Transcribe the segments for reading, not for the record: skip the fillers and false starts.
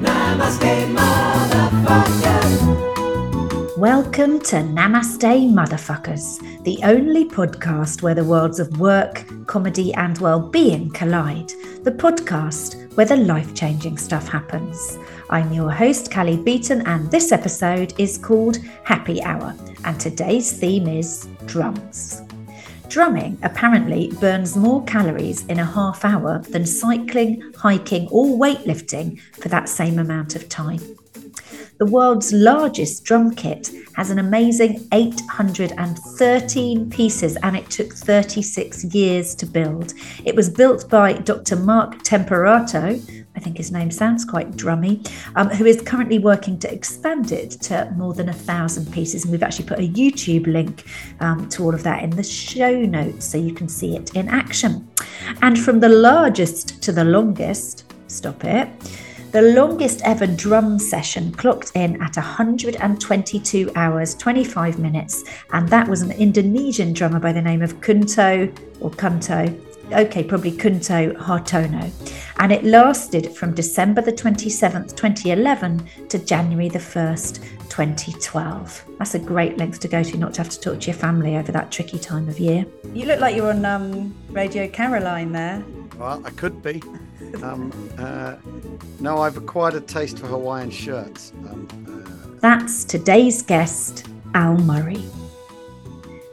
Namaste, motherfuckers. Welcome to Namaste, Motherfuckers, the only podcast where the worlds of work, comedy, and well-being collide. The podcast where the life-changing stuff happens. I'm your host, Cally Beaton, and this episode is called Happy Hour. And today's theme is drums. Drumming apparently burns more calories in a half hour than cycling, hiking, or weightlifting for that same amount of time. The world's largest drum kit has an amazing 813 pieces, and it took 36 years to build. It was built by Dr. Mark Temperato, I think his name sounds quite drummy, who is currently working to expand it to more than 1,000 pieces. And we've actually put a YouTube link to all of that in the show notes so you can see it in action. And from the largest to the longest, stop it, the longest ever drum session clocked in at 122 hours, 25 minutes. And that was an Indonesian drummer by the name of Kunto Hartono. And it lasted from December the 27th, 2011 to January the 1st, 2012. That's a great length to go to, not to have to talk to your family over that tricky time of year. You look like you're on Radio Caroline there. Well, I could be. No, I've acquired a taste for Hawaiian shirts. That's today's guest, Al Murray.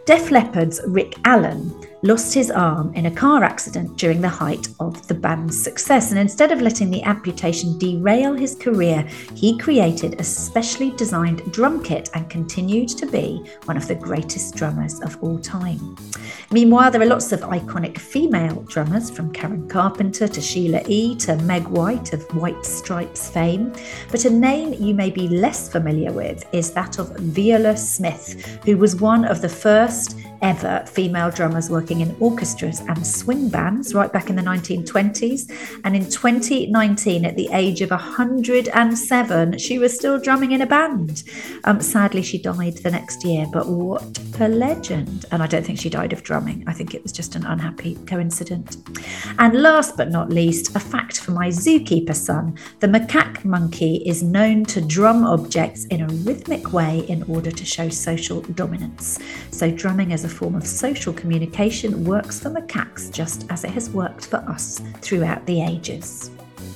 Def Leppard's Rick Allen lost his arm in a car accident during the height of the band's success, and instead of letting the amputation derail his career, he created a specially designed drum kit and continued to be one of the greatest drummers of all time. Meanwhile, there are lots of iconic female drummers, from Karen Carpenter to Sheila E to Meg White of White Stripes fame, but a name you may be less familiar with is that of Viola Smith, who was one of the first ever female drummers working in orchestras and swing bands right back in the 1920s. And in 2019, at the age of 107, she was still drumming in a band. Sadly, she died the next year, but what a legend. And I don't think she died of drumming. I think it was just an unhappy coincidence. And last but not least, a fact for my zookeeper son, the macaque monkey is known to drum objects in a rhythmic way in order to show social dominance. So drumming as a form of social communication works for macaques just as it has worked for us throughout the ages.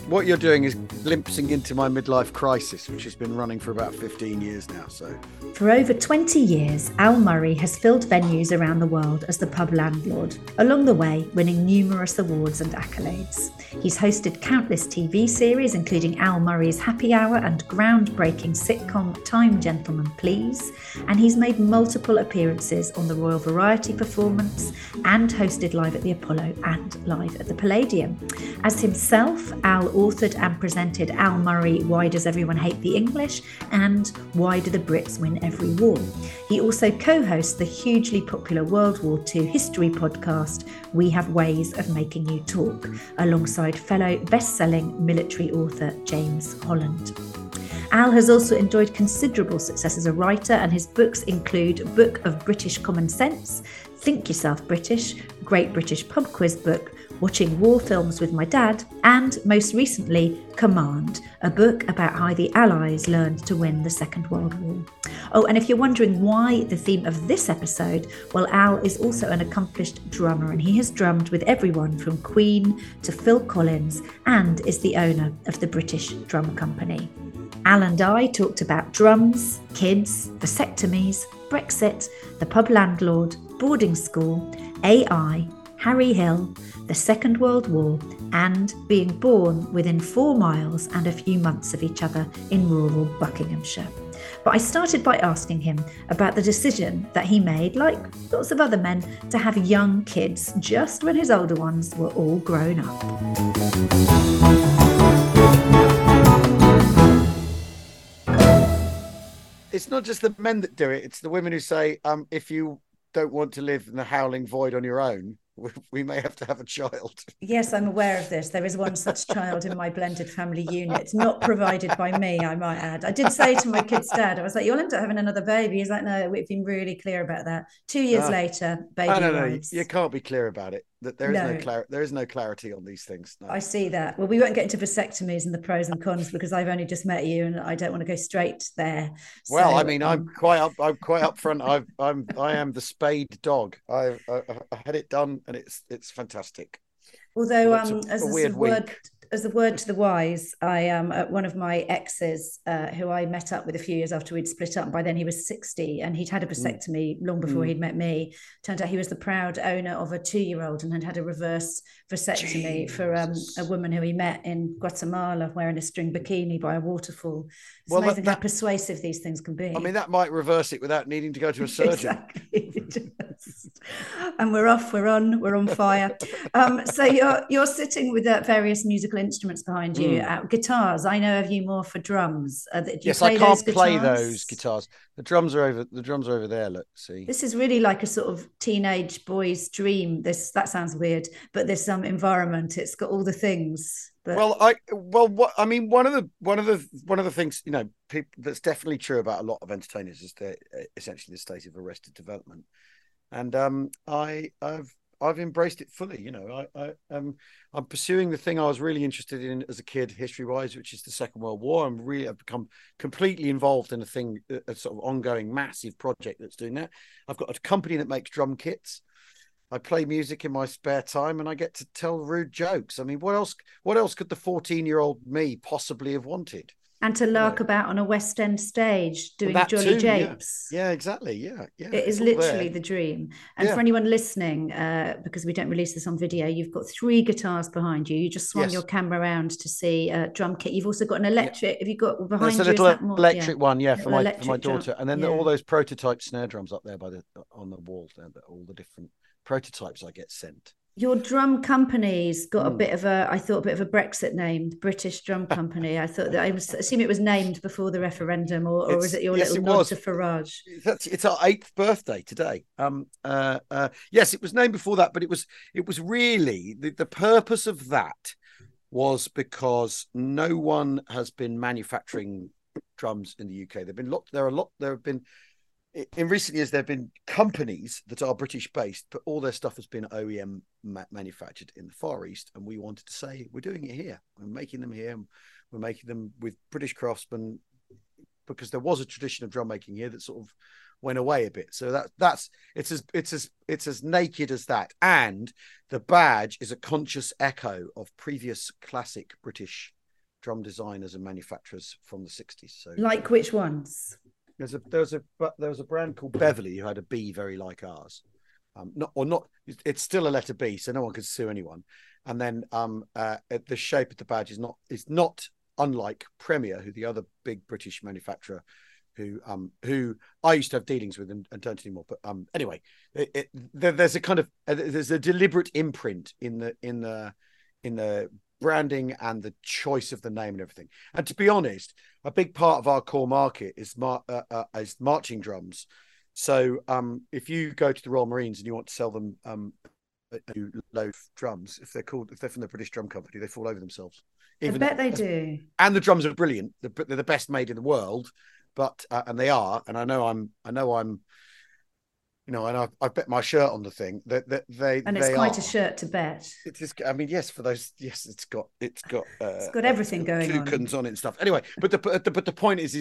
What you're doing is glimpsing into my midlife crisis, which has been running for about 15 years now. So, for over 20 years, Al Murray has filled venues around the world as the pub landlord, along the way winning numerous awards and accolades. He's hosted countless TV series, including Al Murray's Happy Hour and groundbreaking sitcom Time, Gentlemen, Please. And he's made multiple appearances on the Royal Variety Performance and hosted Live at the Apollo and Live at the Palladium. As himself, Al authored and presented Al Murray, Why Does Everyone Hate the English? And Why Do the Brits Win Every War? He also co-hosts the hugely popular World War II history podcast, We Have Ways of Making You Talk, alongside fellow best-selling military author James Holland. Al has also enjoyed considerable success as a writer, and his books include Book of British Common Sense, Think Yourself British, Great British Pub Quiz Book, watching war films with my dad, and most recently, Command, a book about how the Allies learned to win the Second World War. Oh, and if you're wondering why the theme of this episode, well, Al is also an accomplished drummer, and he has drummed with everyone from Queen to Phil Collins, and is the owner of the British Drum Company. Al and I talked about drums, kids, vasectomies, Brexit, the pub landlord, boarding school, AI, Harry Hill, the Second World War, and being born within 4 miles and a few months of each other in rural Buckinghamshire. But I started by asking him about the decision that he made, like lots of other men, to have young kids just when his older ones were all grown up. It's not just the men that do it. It's the women who say, if you don't want to live in the howling void on your own, we may have to have a child. Yes, I'm aware of this. There is one such child in my blended family unit, not provided by me, I might add. I did say to my kid's dad, I was like, you'll end up having another baby. He's like, no, we've been really clear about that. 2 years later, baby arrives. You can't be clear about it. That there is no clarity on these things. No. I see that. Well, we won't get into vasectomies and the pros and cons because I've only just met you and I don't want to go straight there. Well, so, I mean, I'm quite upfront. I am the spayed dog. I had it done and it's fantastic. Although as a word to the wise, I am one of my exes who I met up with a few years after we'd split up. By then he was 60 and he'd had a vasectomy long before he'd met me. Turned out he was the proud owner of a 2-year-old and had had a reverse vasectomy for a woman who he met in Guatemala wearing a string bikini by a waterfall. It's amazing how persuasive these things can be. I mean, that might reverse it without needing to go to a surgeon. Exactly. And we're off, we're on fire. So you're sitting with various musical instruments behind you, guitars. I know of you more for drums. Yes, I can't play those guitars. The drums are over there. Look, see. This is really like a sort of teenage boy's dream. That sounds weird, but there's some environment. It's got all the things. That... one of the things, you know, that's definitely true about a lot of entertainers is they're essentially the state of arrested development, and I've embraced it fully, you know. I'm pursuing the thing I was really interested in as a kid, history-wise, which is the Second World War. I've become completely involved in a sort of ongoing, massive project that's doing that. I've got a company that makes drum kits. I play music in my spare time, and I get to tell rude jokes. I mean, what else could the 14-year-old me possibly have wanted? And to lark about on a West End stage doing Jolly Japes. Yeah, exactly. Yeah. It is literally the dream. And for anyone listening, because we don't release this on video, you've got 3 guitars behind you. You just swung your camera around to see a drum kit. You've also got an electric. Have you got behind you? There's a little electric one, for my daughter. And then all those prototype snare drums up there on the wall, all the different prototypes I get sent. Your drum company's got a bit of a Brexit name, the British Drum Company. I assume it was named before the referendum, or was it nod to Farage? It's our 8th birthday today. Yes, it was named before that, but it was really the purpose of that was because no one has been manufacturing drums in the UK. In recent years, there have been companies that are British-based, but all their stuff has been OEM manufactured in the Far East. And we wanted to say, we're doing it here. We're making them here. We're making them with British craftsmen, because there was a tradition of drum making here that sort of went away a bit. So it's as naked as that. And the badge is a conscious echo of previous classic British drum designers and manufacturers from the 60s. So, like which ones? There was a brand called Beverly who had a B very like ours, It's still a letter B, so no one could sue anyone. And then the shape of the badge is not unlike Premier, who the other big British manufacturer, who I used to have dealings with and don't anymore. But anyway, there's a deliberate imprint in the branding and the choice of the name and everything. And to be honest, a big part of our core market is marching drums. So if you go to the Royal Marines and you want to sell them low drums, if they're from the British Drum Company, they fall over themselves. I bet they do. And the drums are brilliant. They're the best made in the world, but and they are. And I know I'm You know, and I bet my shirt on the thing that they and it's quite a shirt to bet. It is. I mean, yes, for those, yes, it's got everything going on. Toucans on it and stuff. Anyway, but the point is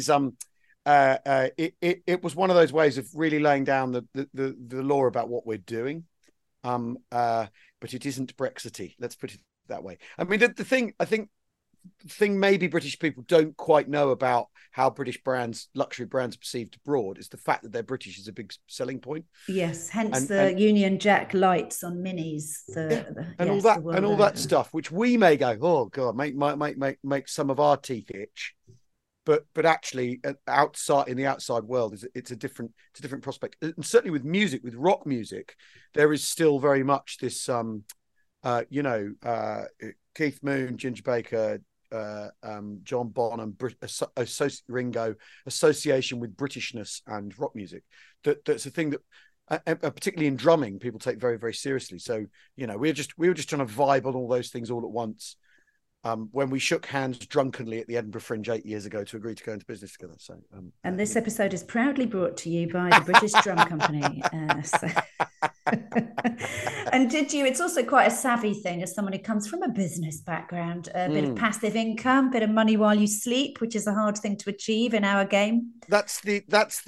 it was one of those ways of really laying down the law about what we're doing. But it isn't Brexity. Let's put it that way. I mean, the thing maybe British people don't quite know about how British brands, luxury brands, are perceived abroad is the fact that they're British is a big selling point. Yes, hence and Union Jack lights on minis, all that stuff, which we may go, oh god, make some of our teeth itch, but actually outside in the outside world it's a different prospect. And certainly with music, with rock music, there is still very much this Keith Moon, Ginger Baker, John Bonham, Ringo association with Britishness and rock music. That's a thing that, particularly in drumming, people take very, very seriously. So, you know, we were just trying to vibe on all those things all at once when we shook hands drunkenly at the Edinburgh Fringe 8 years ago to agree to go into business together. So, and this episode is proudly brought to you by the British Drum Company. And it's also quite a savvy thing as someone who comes from a business background, a bit of passive income, bit of money while you sleep, which is a hard thing to achieve in our game. That's the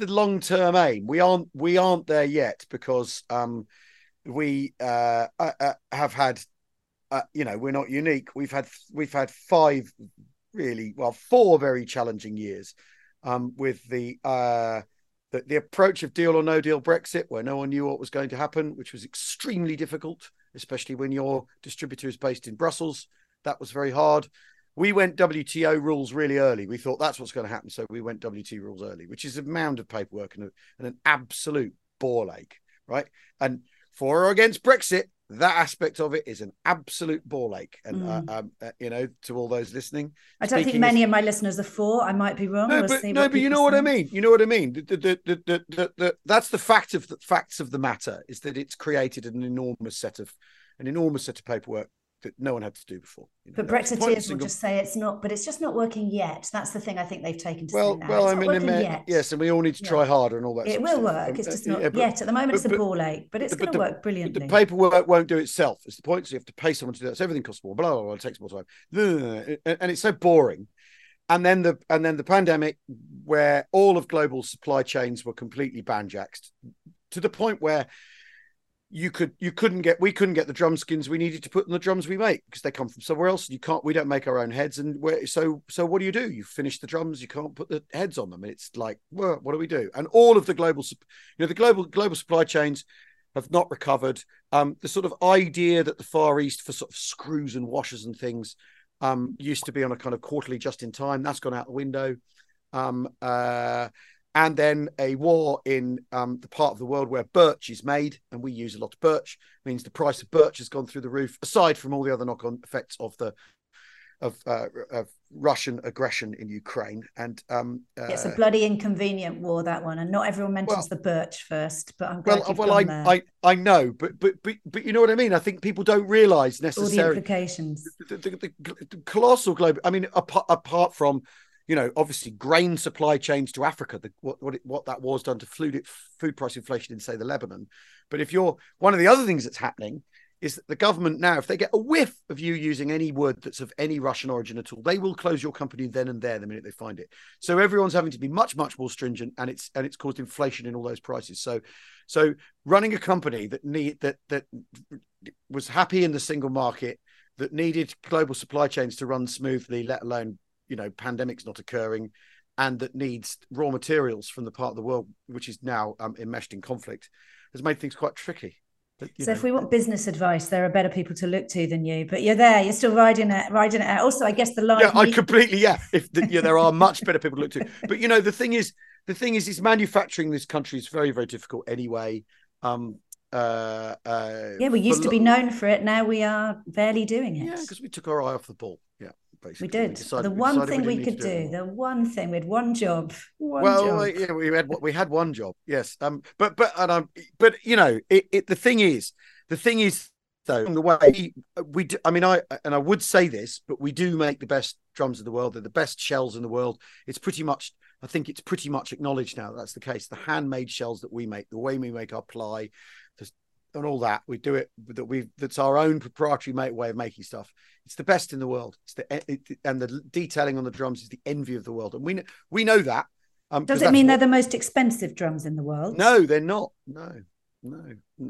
long-term aim. We aren't there yet because have had, we're not unique. We've had four very challenging years with the approach of deal or no deal Brexit, where no one knew what was going to happen, which was extremely difficult, especially when your distributor is based in Brussels. That was very hard. We went WTO rules really early. We thought that's what's going to happen. So we went WTO rules early, which is a mound of paperwork and an absolute ball ache, right? And for or against Brexit, that aspect of it is an absolute ball ache. And, to all those listening. I don't think many of my listeners are for. I might be wrong. But you know what I mean. You know what I mean? That's the facts of the matter, is that it's created an enormous set of paperwork that no one had to do before. You know, but Brexiteers will just say it's not, but it's just not working yet. That's the thing I think they've taken to say now. Yes, and we all need to try harder and all that. It will work. It's just not yet. At the moment, it's a ball ache, but it's going to work brilliantly. The paperwork won't do itself. It's the point. So you have to pay someone to do that. So everything costs more. Blah blah blah. It takes more time. And it's so boring. And then the pandemic, where all of global supply chains were completely banjaxed to the point where we couldn't get the drum skins we needed to put in the drums we make because they come from somewhere else. We don't make our own heads. And so what do? You finish the drums, you can't put the heads on them. And it's like, well, what do we do? And all of the global supply chains have not recovered. The sort of idea that the Far East for sort of screws and washers and things used to be on a kind of quarterly just in time, that's gone out the window. And then a war in the part of the world where birch is made, and we use a lot of birch, means the price of birch has gone through the roof, aside from all the other knock-on effects of Russian aggression in Ukraine. And it's a bloody inconvenient war, that one, and not everyone mentions the birch first. But I'm glad you've gone there. I know, but you know what I mean. I think people don't realise necessarily all the implications, the colossal global. I mean, apart from, you know, obviously grain supply chains to Africa, what that war's done to food price inflation in, say, the Lebanon. But if you're one of the other things that's happening is that the government now, if they get a whiff of you using any wood that's of any Russian origin at all, they will close your company then and there the minute they find it. So everyone's having to be much, much more stringent, and it's caused inflation in all those prices. So running a company that was happy in the single market, that needed global supply chains to run smoothly, let alone, you know, pandemics not occurring, and that needs raw materials from the part of the world which is now enmeshed in conflict, has made things quite tricky. But, so if we want business advice, there are better people to look to than you. But you're there, you're still riding it out. Also, I guess the live. Yeah, I completely. Yeah, there are much better people to look to. But you know, the thing is, is manufacturing in this country is very, very difficult anyway. We used to be known for it. Now we are barely doing it. Yeah, because we took our eye off the ball. Yeah. Basically. We did. The one thing we had, one job. Yeah, we had one job. Yes. But you know, the thing is though, along the way we do, I mean, I would say this, but we do make the best drums in the world. They're the best shells in the world. It's pretty much I think it's pretty much acknowledged now that that's the case. The handmade shells that we make, the way we make our ply and all that, we do it that that's our own proprietary way of making stuff. It's the best in the world. It's and the detailing on the drums is the envy of the world, and we know that. Does it mean they're the most expensive drums in the world? No, they're not. No.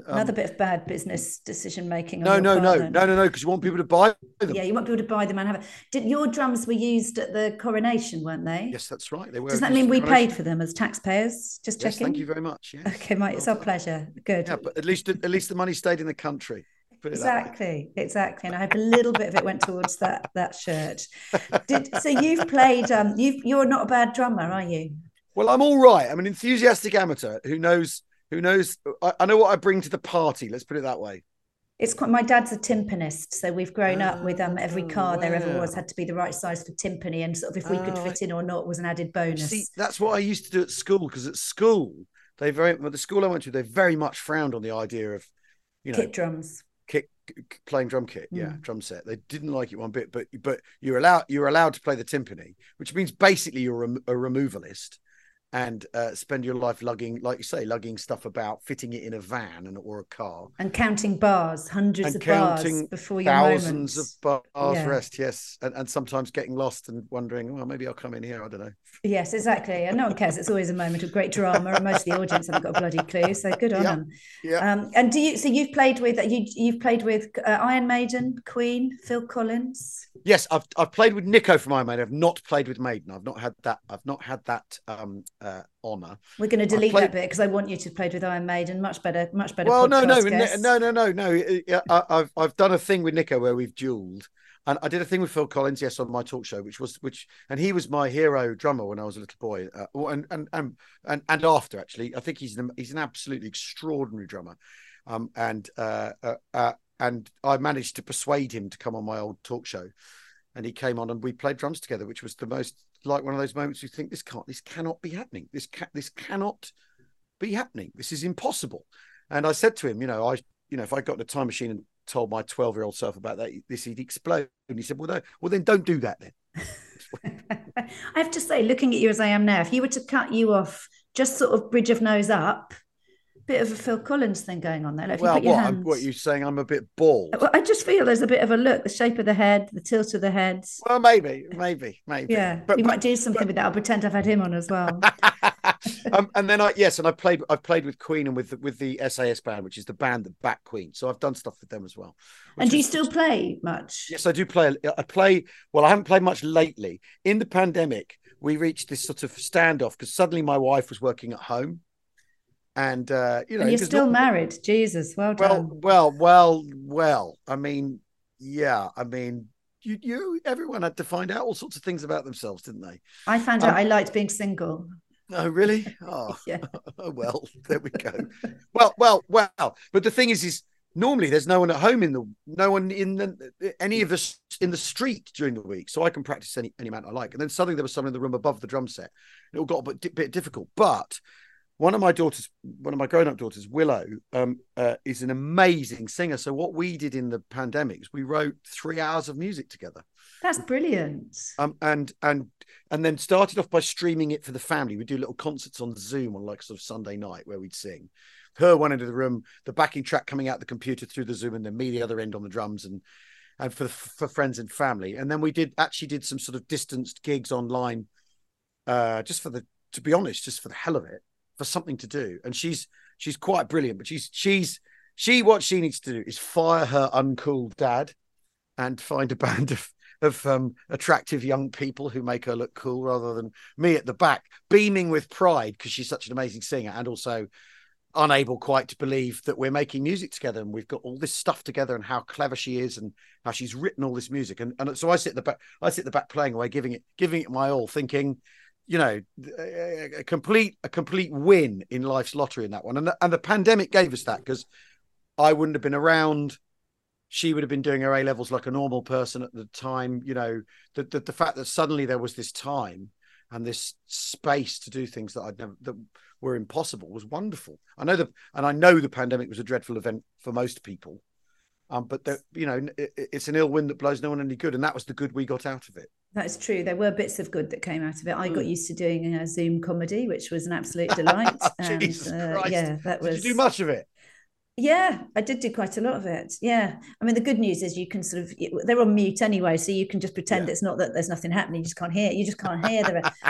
Another bit of bad business decision making. No. Because you want people to buy them. Yeah, you want people to buy them and have it. Your drums were used at the coronation, weren't they? Yes, that's right. They were. Does that mean we paid for them as taxpayers? Just checking. Yes, thank you very much. Yes. Okay, Mike, it's our pleasure. Good. Yeah, but at least the money stayed in the country. Exactly. And I hope a little bit of it went towards that shirt. So you've played. You're not a bad drummer, are you? Well, I'm all right. I'm an enthusiastic amateur who knows. I know what I bring to the party. Let's put it that way. It's quite. My dad's a timpanist, so we've grown up with every car there ever was had to be the right size for timpani, and sort of if we could fit in or not was an added bonus. See, that's what I used to do at school, because at school the school I went to, they very much frowned on the idea of playing drum kit, drum set. They didn't like it one bit, but you're allowed to play the timpani, which means basically you're a removalist. And spend your life lugging stuff about, fitting it in a van or a car, and counting bars, hundreds of bars before your moments, thousands of bars rest. Yes, and sometimes getting lost and wondering, well, maybe I'll come in here. I don't know. Yes, exactly. And no one cares. It's always a moment of great drama, and most of the audience haven't got a bloody clue. So good on them. Yeah. And you've played with Iron Maiden, Queen, Phil Collins. Yes, I've played with Nico from Iron Maiden. I've not played with Maiden. I've not had that. Honour. We're going to delete that bit because I want you to have played with Iron Maiden. Much better. Well, no. I've done a thing with Nico where we've duelled, and I did a thing with Phil Collins, yes, on my talk show, and he was my hero drummer when I was a little boy, and after, actually. I think he's an absolutely extraordinary drummer, and I managed to persuade him to come on my old talk show, and he came on and we played drums together, which was the most. Like one of those moments you think this cannot be happening. This cannot be happening. This is impossible. And I said to him, if I got in a time machine and told my 12-year-old self about this, he'd explode. And he said, well, no, well then don't do that then. I have to say, looking at you as I am now, if you were to cut you off, just sort of bridge of nose up, bit of a Phil Collins thing going on there. Like what are you saying? I'm a bit bald. Well, I just feel there's a bit of a look, the shape of the head, the tilt of the head. Well, maybe. Yeah, but, might do something with that. I'll pretend I've had him on as well. And I've played with Queen and with the SAS band, which is the band that backed Queen. So I've done stuff with them as well. And do you still play much? Yes, I do play. I haven't played much lately. In the pandemic, we reached this sort of standoff because suddenly my wife was working at home. And and you're still married. Jesus, well done. Well. I mean, everyone had to find out all sorts of things about themselves, didn't they? I found out I liked being single. Oh, really? Oh, yeah. Well, there we go. Well. But the thing is normally there's no one at home in the street during the week, so I can practice any amount I like. And then suddenly there was someone in the room above the drum set. It all got a bit difficult, but. One of my grown-up daughters, Willow, is an amazing singer. So what we did in the pandemic is we wrote 3 hours of music together. That's brilliant. And then started off by streaming it for the family. We'd do little concerts on Zoom on Sunday night where we'd sing. Her one end of the room, the backing track coming out the computer through the Zoom, and then me the other end on the drums and for friends and family. And then we did some sort of distanced gigs online, just for the hell of it. For something to do, and she's quite brilliant, but what she needs to do is fire her uncool dad and find a band of attractive young people who make her look cool, rather than me at the back beaming with pride because she's such an amazing singer and also unable quite to believe that we're making music together and we've got all this stuff together and how clever she is and how she's written all this music, and so I sit at the back playing away, giving it my all, thinking, a complete win in life's lottery in that one. And the pandemic gave us that, because I wouldn't have been around. She would have been doing her A-levels like a normal person at the time. The fact that suddenly there was this time and this space to do things that were impossible was wonderful. I know the pandemic was a dreadful event for most people, but it's an ill wind that blows no one any good, and that was the good we got out of it. That's true. There were bits of good that came out of it. I got used to doing a Zoom comedy, which was an absolute delight. Jesus Christ. Yeah, that was... Did you do much of it? Yeah, I did do quite a lot of it. Yeah. I mean, the good news is you can sort of, they're on mute anyway, so you can just pretend it's not that there's nothing happening. You just can't hear it. You just can't hear.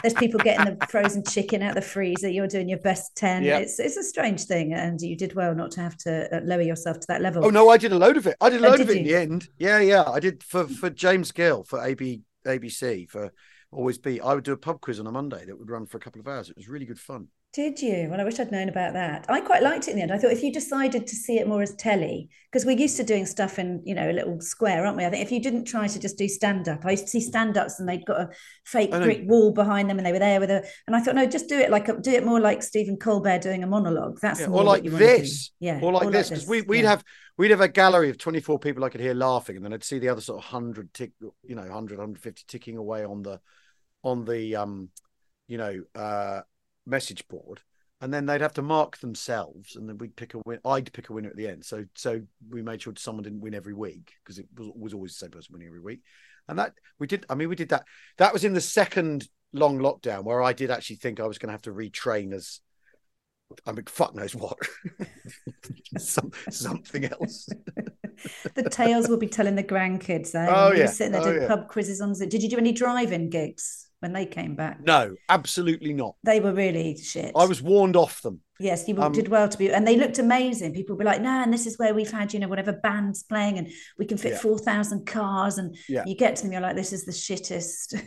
There's people getting the frozen chicken out of the freezer. You're doing your best 10. Yeah. It's a strange thing. And you did well not to have to lower yourself to that level. Oh, no, I did a load of it. I did a load of it in the end. Yeah, yeah. I did for James Gill, for ABC, for Always Be. I would do a pub quiz on a Monday that would run for a couple of hours. It was really good fun. Did you? Well, I wish I'd known about that. I quite liked it in the end. I thought if you decided to see it more as telly, because we're used to doing stuff in, you know, a little square, aren't we? I think if you didn't try to just do stand-up, I used to see stand-ups and they'd got a fake brick wall behind them and they were there with a, and I thought, no, just do it like, do it more like Stephen Colbert doing a monologue. That's more like this. Yeah. Or like this. Because we'd have a gallery of 24 people I could hear laughing, and then I'd see the other sort of 100, 150 ticking away on the message board, and then they'd have to mark themselves, and then we'd pick a win. I'd pick a winner at the end, so we made sure someone didn't win every week, because it was always the same person winning every week. And that we did. I mean, we did that. That was in the second long lockdown, where I did actually think I was going to have to retrain as, I mean, fuck knows what, something else. The tales we'll be telling the grandkids. You were sitting there doing pub quizzes on Zoom. Did you do any drive-in gigs when they came back? No, absolutely not. They were really shit. I was warned off them. Yes, you did well to be, and they looked amazing. People were like, "No, and this is where we've had, you know, whatever bands playing, and we can fit 4,000 cars." And you get to them, you're like, "This is the shittest,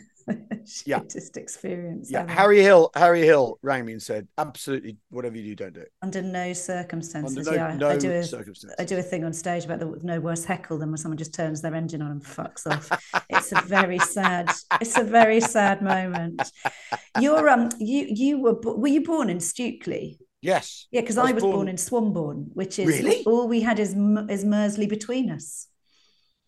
shittest experience." Yeah, ever. Harry Hill rang me and said, "Absolutely, whatever you do, don't do it under no circumstances." I do a thing on stage about the no worse heckle than when someone just turns their engine on and fucks off. It's a very sad moment. You're were you born in Stewkley? Yes. Yeah, because I was born in Swanbourne, which is really? All we had is Mersley between us.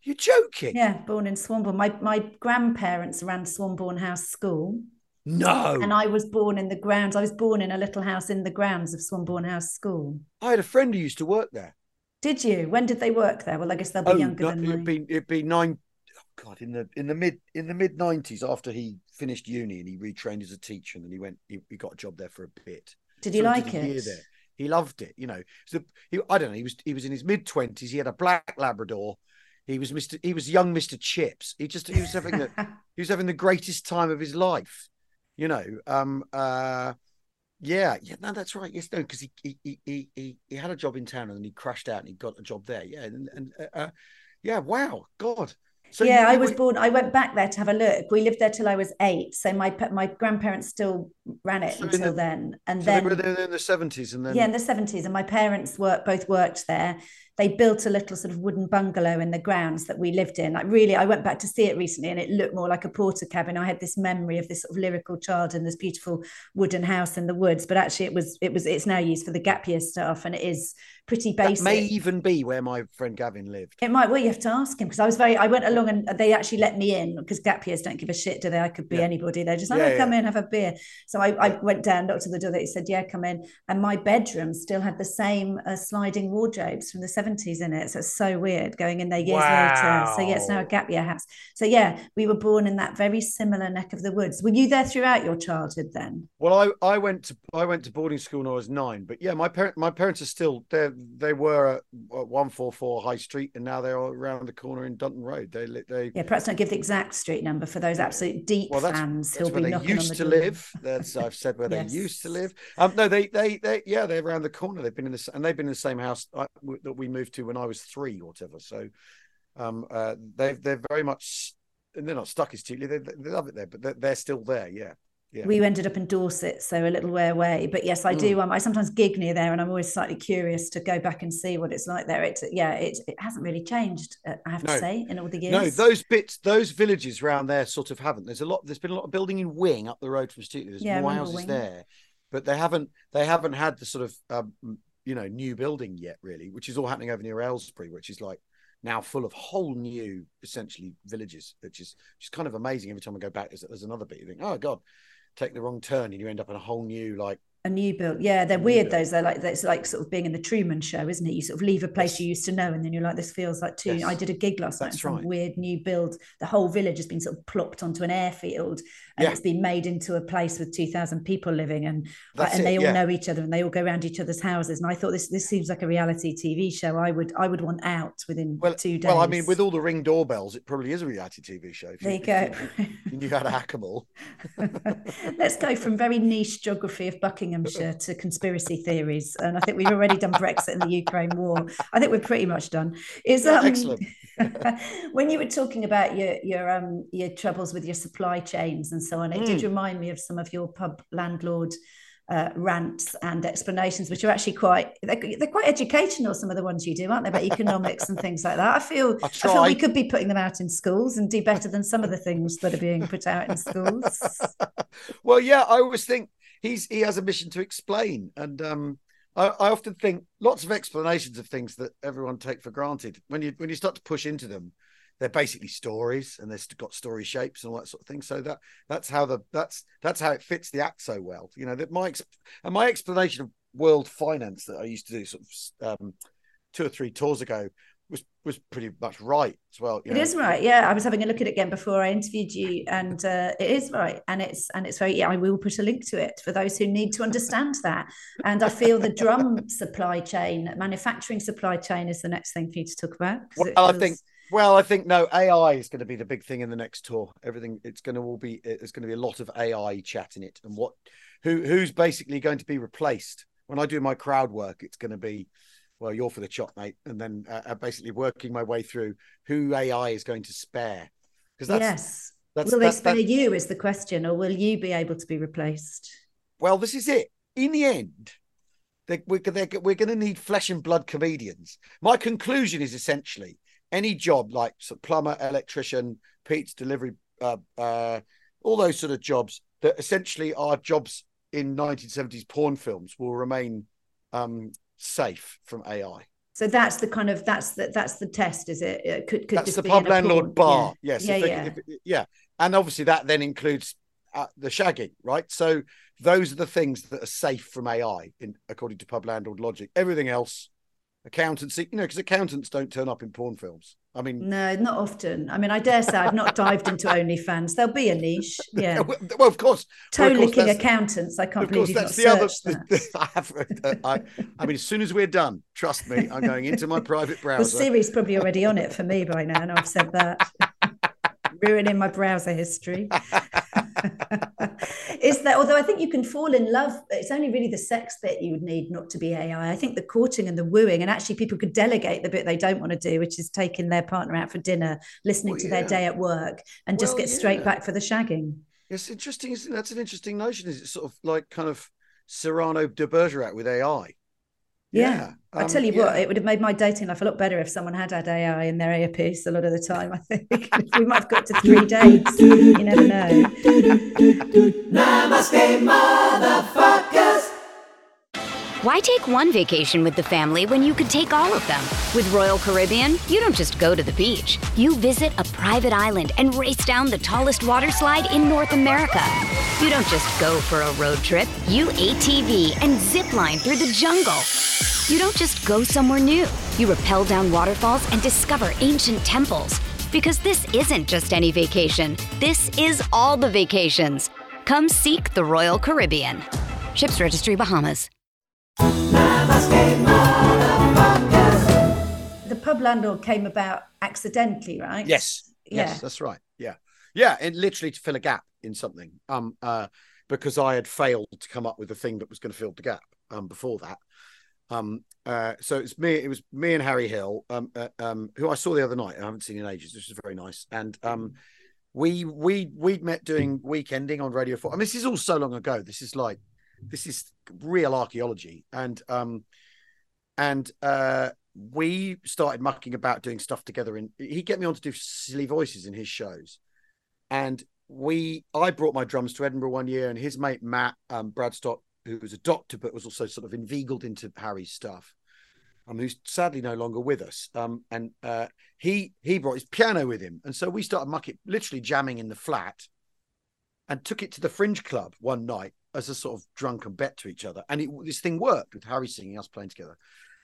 You're joking. Yeah, born in Swanbourne. My grandparents ran Swanbourne House School. No. And I was born in the grounds. I was born in a little house in the grounds of Swanbourne House School. I had a friend who used to work there. Did you? When did they work there? Well, I guess they'll be younger than me. It'd be nine. Oh God, in the mid 90s, after he finished uni and he retrained as a teacher, and then he got a job there for a bit. Did you like it? He loved it. You know, I don't know. He was in his mid 20s. He had a black Labrador. He was young Mr. Chips. He was having the greatest time of his life. You know. Yeah. No, that's right. Yes. No. Because he had a job in town, and then he crashed out and he got a job there. Yeah. And wow. God. So I was born. I went back there to have a look. We lived there till I was 8. So my grandparents still ran it until then. And so then they were there in the 70s, and then in the 70s. And my parents both worked there. They built a little sort of wooden bungalow in the grounds that we lived in. Like, really, I went back to see it recently, and it looked more like a porter cabin. I had this memory of this sort of lyrical child in this beautiful wooden house in the woods, but actually it's now used for the gap year stuff, and it is pretty basic. That may even be where my friend Gavin lived. It might. Well, you have to ask him, because I went along and they actually let me in, because gap years don't give a shit, do they? I could be anybody. They're just come in, have a beer. So I went down, knocked on the door. They said, "Yeah, come in." And my bedroom still had the same sliding wardrobes from the 70s in it, so it's so weird going in there years later. So it's now a gap year house. So we were born in that very similar neck of the woods. Were you there throughout your childhood then? Well, I went to boarding school when I was 9, but my parents are still there. They were at 144 High Street, and now they're around the corner in Dunton Road. They perhaps don't give the exact street number for those absolute deep fans. That's where they used to live. That's I've said where they used to live. No, they they're around the corner. They've been in the same house that we moved to when I was 3 or whatever. So they're very much, and they're not stuck as cheaply. They love it there, but they're still there. Yeah. We ended up in Dorset, so a little way away. But yes, I do. I sometimes gig near there, and I'm always slightly curious to go back and see what it's like there. It hasn't really changed, I have to say, in all the years. No, those villages around there sort of haven't. There's been a lot of building in Wing up the road from Stewkley. There's more houses there, but they haven't had the sort of new building yet, really, which is all happening over near Aylesbury, which is like now full of whole new, essentially, villages, which is kind of amazing. Every time I go back, there's another bit. You think, oh God, take the wrong turn and you end up in a whole new, like, A new build. Yeah, they're weird, those. They're like, it's like sort of being in the Truman Show, isn't it? You sort of leave a place you used to know, and then you're like, this feels like too. Yes. I did a gig last night. Some weird new build. The whole village has been sort of plopped onto an airfield, and it's been made into a place with 2,000 people living, and they all know each other, and they all go around each other's houses. And I thought this seems like a reality TV show. I would want out within 2 days. Well, I mean, with all the Ring doorbells, it probably is a reality TV show. There you go. You knew how to hack them all. Let's go from very niche geography of Buckingham to conspiracy theories, and I think we've already done Brexit and the Ukraine war. I think we're pretty much done. Excellent. When you were talking about your troubles with your supply chains and so on, it did remind me of some of your pub landlord rants and explanations, which are actually they're quite educational, some of the ones you do, aren't they, about economics and things like that. I feel we could be putting them out in schools and do better than some of the things that are being put out in schools. Well, yeah, I always think he has a mission to explain. And I often think lots of explanations of things that everyone take for granted. When you start to push into them, they're basically stories, and they've got story shapes and all that sort of thing. So that's how it fits the act so well. You know, that my explanation of world finance that I used to do sort of 2 or 3 tours ago was pretty much right as well. You know? It is right, yeah. I was having a look at it again before I interviewed you, and it is right, and it's very. Yeah, I will put a link to it for those who need to understand that. And I feel the drum supply chain, manufacturing supply chain, is the next thing for you to talk about. I think AI is going to be the big thing in the next tour. Everything it's going to be a lot of AI chat in it, and who's basically going to be replaced. When I do my crowd work, it's going to be, well, you're for the chop, mate, and then basically working my way through who AI is going to spare. Because will they spare you is the question, or will you be able to be replaced? Well, this is it. In the end, we're going to need flesh and blood comedians. My conclusion is essentially any job like plumber, electrician, pizza delivery, all those sort of jobs that essentially are jobs in 1970s porn films will remain safe from AI. So that's the test, is it? Could that's the pub landlord bar. Yeah. Yes. Yeah. And obviously that then includes the shagging, right? So those are the things that are safe from AI, according to pub landlord logic. Everything else, accountancy, you know, because accountants don't turn up in porn films. I mean, no, not often. I mean, I dare say I've not dived into OnlyFans. There'll be a niche. Yeah. Well, of course. Toe-licking accountants. I can't believe you've not searched that. I mean, as soon as we're done, trust me, I'm going into my private browser. Well, Siri's probably already on it for me by now, and I've said that. Ruining my browser history. Is that, although I think you can fall in love, it's only really the sex that you would need not to be AI. I think the courting and the wooing, and actually people could delegate the bit they don't want to do, which is taking their partner out for dinner, listening to their day at work, and just get straight back for the shagging. It's interesting, isn't it? That's an interesting notion. Is it sort of like kind of Cyrano de Bergerac with AI? Yeah. I tell you what, it would have made my dating life a lot better if someone had had AI in their earpiece a lot of the time, I think. We might have got to 3 dates. You never know. Namaste, motherfuckers. Why take one vacation with the family when you could take all of them? With Royal Caribbean, you don't just go to the beach. You visit a private island and race down the tallest water slide in North America. You don't just go for a road trip. You ATV and zip line through the jungle. You don't just go somewhere new. You rappel down waterfalls and discover ancient temples. Because this isn't just any vacation. This is all the vacations. Come seek the Royal Caribbean. Ships Registry, Bahamas. The pub landlord came about accidentally, right? Yes. Yeah. Yes, that's right. Yeah. Yeah, and literally to fill a gap in something. Because I had failed to come up with the thing that was going to fill the gap before that. So it was me and Harry Hill, who I saw the other night. I haven't seen in ages, which is very nice. And we'd met doing Weekending on Radio 4. I mean, this is all so long ago. This is real archaeology. And we started mucking about doing stuff together, and he'd get me on to do silly voices in his shows. And I brought my drums to Edinburgh one year, and his mate Matt Bradstock, who was a doctor but was also sort of inveigled into Harry's stuff, who's sadly no longer with us. He brought his piano with him. And so we started literally jamming in the flat, and took it to the Fringe Club one night as a sort of drunken bet to each other. And this thing worked with Harry singing, us playing together.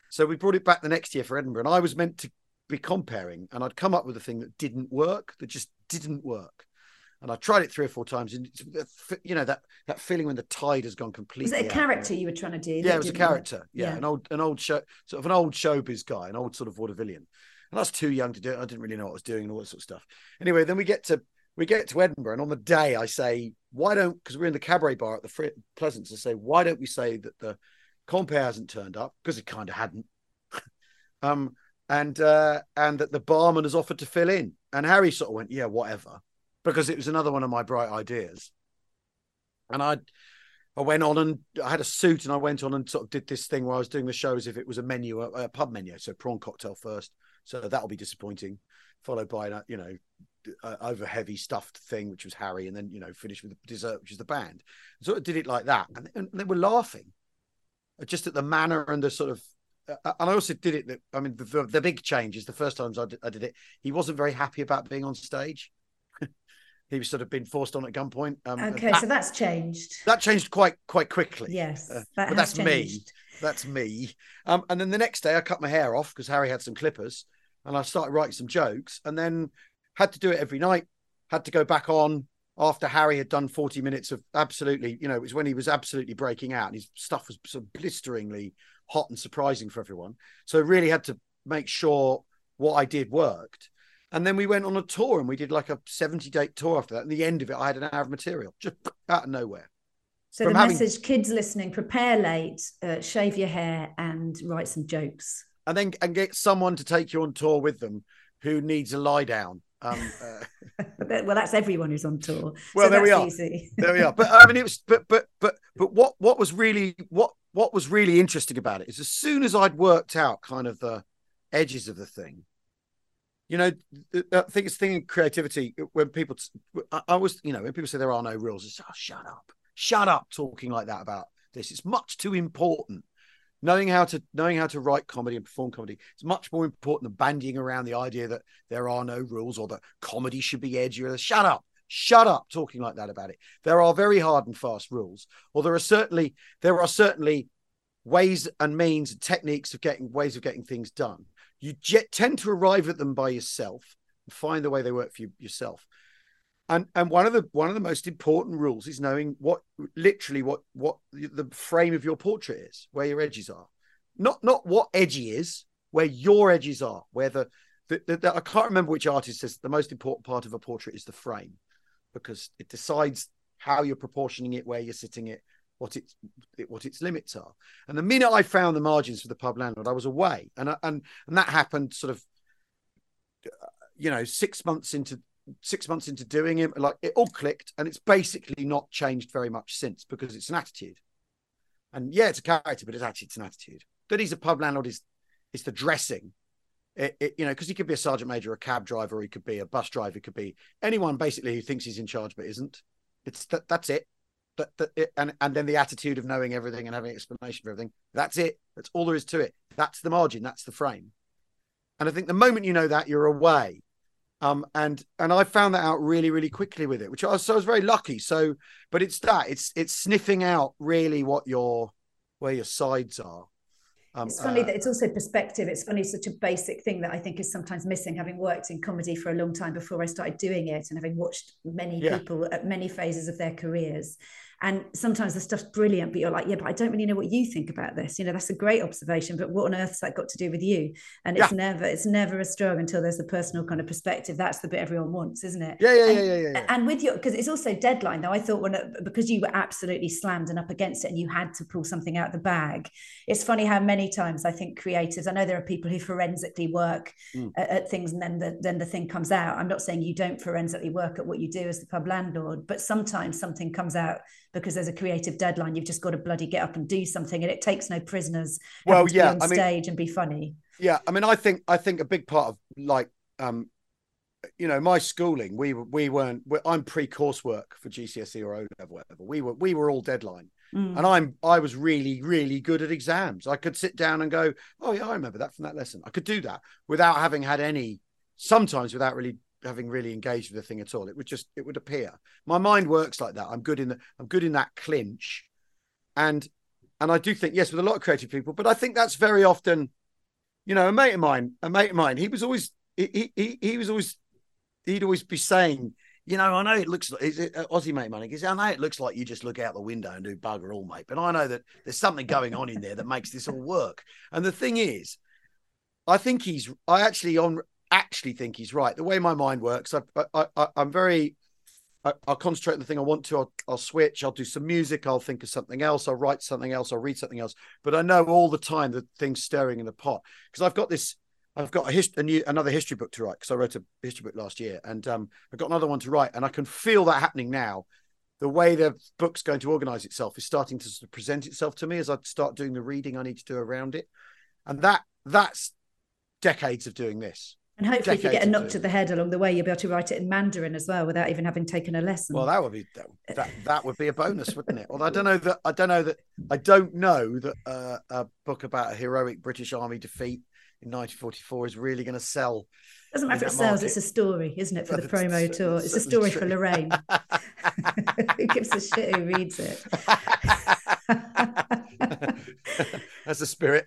So we brought it back the next year for Edinburgh, and I was meant to be comparing, and I'd come up with a thing that didn't work, that just didn't work. And I tried it 3 or 4 times, and you know that feeling when the tide has gone completely. Was it a character you were trying to do? Yeah, it was a character. Yeah, an old show, sort of an old showbiz guy, an old sort of vaudevillian. And I was too young to do it. I didn't really know what I was doing and all that sort of stuff. Anyway, then we get to Edinburgh, and on the day I say, why don't? Because we're in the cabaret bar at the Pleasance. I say, why don't we say that the compere hasn't turned up, because it kind of hadn't, and that the barman has offered to fill in. And Harry sort of went, yeah, whatever. Because it was another one of my bright ideas. And I went on, and I had a suit, and I went on and sort of did this thing where I was doing the show as if it was a menu, a pub menu. So prawn cocktail first. So that'll be disappointing. Followed by, you know, over heavy stuffed thing, which was Harry. And then, you know, finished with the dessert, which is the band. So I did it like that. And they were laughing just at the manner and the sort of, and I also did it. The big change is the first times I did it, he wasn't very happy about being on stage. He was sort of been forced on at gunpoint. Okay, so that's changed. That changed quite quickly. Yes, but that's changed. That's me. And then the next day I cut my hair off because Harry had some clippers, and I started writing some jokes, and then had to do it every night, had to go back on after Harry had done 40 minutes of absolutely, you know, it was when he was absolutely breaking out, and his stuff was sort of blisteringly hot and surprising for everyone. So I really had to make sure what I did worked. And then we went on a tour, and we did like a 70-date tour after that. And the end of it, I had an hour of material just out of nowhere. So the message, kids listening, prepare late, shave your hair and write some jokes. And then get someone to take you on tour with them who needs a lie down. Well, that's everyone who's on tour. Well, so there we are. Easy. There we are. But I mean, it was. But what was really interesting about it is as soon as I'd worked out kind of the edges of the thing. You know, I think it's thing in creativity when people, I was, you know, when people say there are no rules, it's oh, shut up talking like that about this. It's much too important. Knowing how to write comedy and perform comedy is much more important than bandying around the idea that there are no rules or that comedy should be edgy. Shut up talking like that about it. There are very hard and fast rules, or there are certainly ways and means and techniques of getting things done. You tend to arrive at them by yourself and find the way they work for you yourself. And one of the most important rules is knowing what the frame of your portrait is, where your edges are, not what edgy is, where your edges are, where the I can't remember which artist says the most important part of a portrait is the frame, because it decides how you're proportioning it, where you're sitting it, what its limits are. And the minute I found the margins for the pub landlord, I was away. And that happened sort of, you know, six months into doing it. Like it all clicked, and it's basically not changed very much since, because it's an attitude. And yeah, it's a character, but it's an attitude. That he's a pub landlord is the dressing. It, you know, because he could be a sergeant major, or a cab driver, or he could be a bus driver, he could be anyone basically who thinks he's in charge but isn't. That's it. And then the attitude of knowing everything and having an explanation for everything. That's it. That's all there is to it. That's the margin. That's the frame. And I think the moment you know that, you're away. And I found that out really, really quickly with it, which I was very lucky. So, but it's that. It's sniffing out really where your sides are. It's funny that it's also perspective. It's funny, such a basic thing that I think is sometimes missing, having worked in comedy for a long time before I started doing it, and having watched many people at many phases of their careers. And sometimes the stuff's brilliant, but you're like, yeah, but I don't really know what you think about this. You know, that's a great observation, but what on earth's that got to do with you? And it's never as strong until there's the personal kind of perspective. That's the bit everyone wants, isn't it? Yeah. And with your, because it's also deadline though. I thought because you were absolutely slammed and up against it, and you had to pull something out of the bag. It's funny how many times I think creatives, I know there are people who forensically work at things, and then the thing comes out. I'm not saying you don't forensically work at what you do as the pub landlord, but sometimes something comes out because there's a creative deadline. You've just got to bloody get up and do something, and it takes no prisoners. Well, yeah, be on stage and be funny. Yeah, I mean, I think a big part of like, you know, my schooling, I'm pre-coursework for GCSE or O level, whatever. We were all deadline, and I was really, really good at exams. I could sit down and go, oh yeah, I remember that from that lesson. I could do that without having had sometimes without really having really engaged with the thing at all. It would just, it would appear. My mind works like that. I'm good in the, I'm good in that clinch. And I do think, yes, with a lot of creative people, but I think that's very often, you know, a mate of mine, he was always, he'd always be saying, you know, I know it looks like, Aussie mate of mine, he goes, I know it looks like you just look out the window and do bugger all, mate, but I know that there's something going on in there that makes this all work. And the thing is, I think he's, I actually think he's right. The way my mind works, I'll concentrate on the thing I want to. I'll switch. I'll do some music. I'll think of something else. I'll write something else. I'll read something else. But I know all the time the thing's stirring in the pot, because I've got this. I've got another history book to write, because I wrote a history book last year, and I've got another one to write, and I can feel that happening now. The way the book's going to organise itself is starting to sort of present itself to me as I start doing the reading I need to do around it, and that's decades of doing this. And hopefully if you get a knock to the head along the way, you'll be able to write it in Mandarin as well without even having taken a lesson. Well, that would be a bonus, wouldn't it? Although I don't know that a book about a heroic British army defeat in 1944 is really going to sell. Doesn't matter if it sells, it's a story, isn't it, for the promo tour? It's a story for Lorraine. Who gives a shit who reads it? That's the spirit.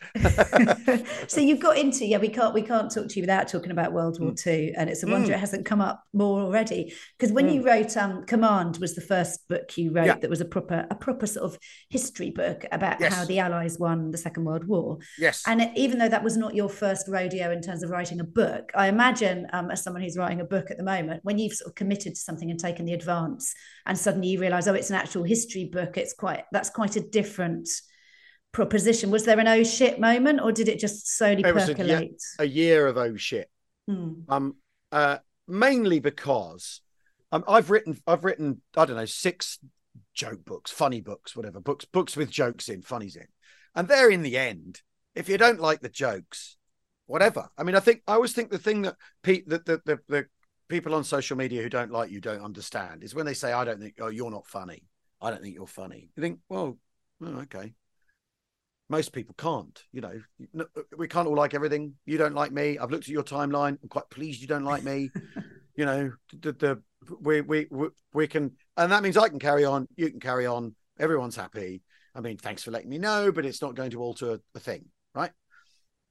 So you've got into, we can't talk to you without talking about World War II, and it's a wonder it hasn't come up more already, because when you wrote Command was the first book you wrote that was a proper sort of history book about how the Allies won the Second World War, and even though that was not your first rodeo in terms of writing a book, I imagine as someone who's writing a book at the moment, when you've sort of committed to something and taken the advance and suddenly you realise, oh, it's an actual history book, that's quite a different proposition. Was there an oh shit moment, or did it just slowly percolate? A year of oh shit. Mainly because I've written I don't know, 6 joke books, funny books, whatever, books with jokes in, funnies in, and they're, in the end, if you don't like the jokes, whatever. I mean, I always think the thing that the people on social media who don't like you don't understand is when they say, I don't think, oh, you're not funny, I don't think you're funny. You think, well, oh, okay, most people can't, you know, we can't all like everything. You don't like me. I've looked at your timeline. I'm quite pleased you don't like me. You know, we can, and that means I can carry on. You can carry on. Everyone's happy. I mean, thanks for letting me know, but it's not going to alter a thing. Right.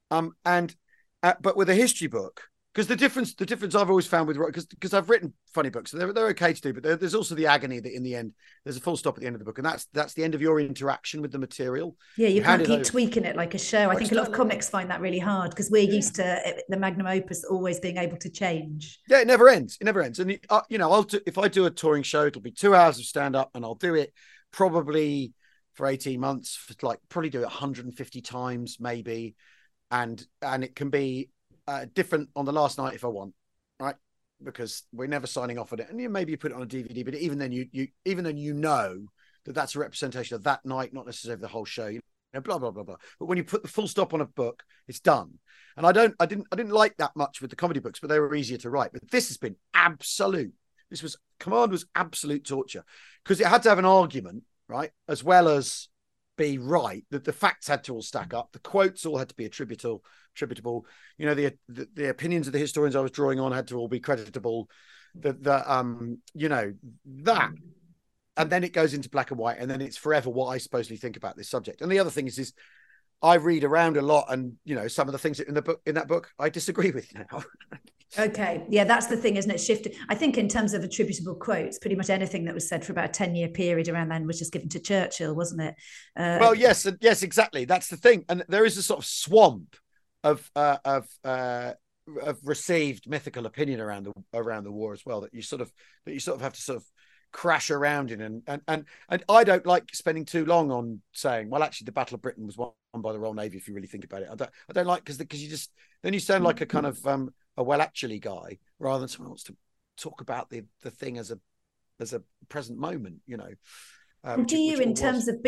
But with a history book, because the difference I've always found with, because I've written funny books, so they're okay to do, but there's also the agony that in the end, there's a full stop at the end of the book, and that's the end of your interaction with the material. Yeah, you can't keep tweaking it like a show. I think a lot of comics find that really hard, because we're used to the magnum opus always being able to change. Yeah, it never ends. It never ends. And you know, if I do a touring show, it'll be 2 hours of stand up, and I'll do it probably for 18 months, probably do it 150 times maybe, and it can be different on the last night if I want, right? Because we're never signing off on it, and maybe you put it on a DVD, but even then, you you know that's a representation of that night, not necessarily the whole show. You know, blah blah blah blah. But when you put the full stop on a book, it's done. And I didn't like that much with the comedy books, but they were easier to write. But this has been absolute. Command was absolute torture, because it had to have an argument, right, as well as be right. That the facts had to all stack up, the quotes all had to be attributable, you know, the opinions of the historians I was drawing on had to all be creditable, you know, that, and then it goes into black and white, and then it's forever what I supposedly think about this subject. And the other thing is I read around a lot, and you know, some of the things in that book I disagree with now. Okay. Yeah, that's the thing, isn't it? Shifted. I think in terms of attributable quotes, pretty much anything that was said for about a 10-year period around then was just given to Churchill, wasn't it? Well, yes, exactly. That's the thing. And there is a sort of swamp of received mythical opinion around the war as well, that you sort of have to sort of crash around in. And I don't like spending too long on saying, well, actually the Battle of Britain was won by the Royal Navy, if you really think about it. I don't like, because you just, then you sound like a kind of a well actually guy, rather than someone who wants to talk about the thing as a present moment, you know. But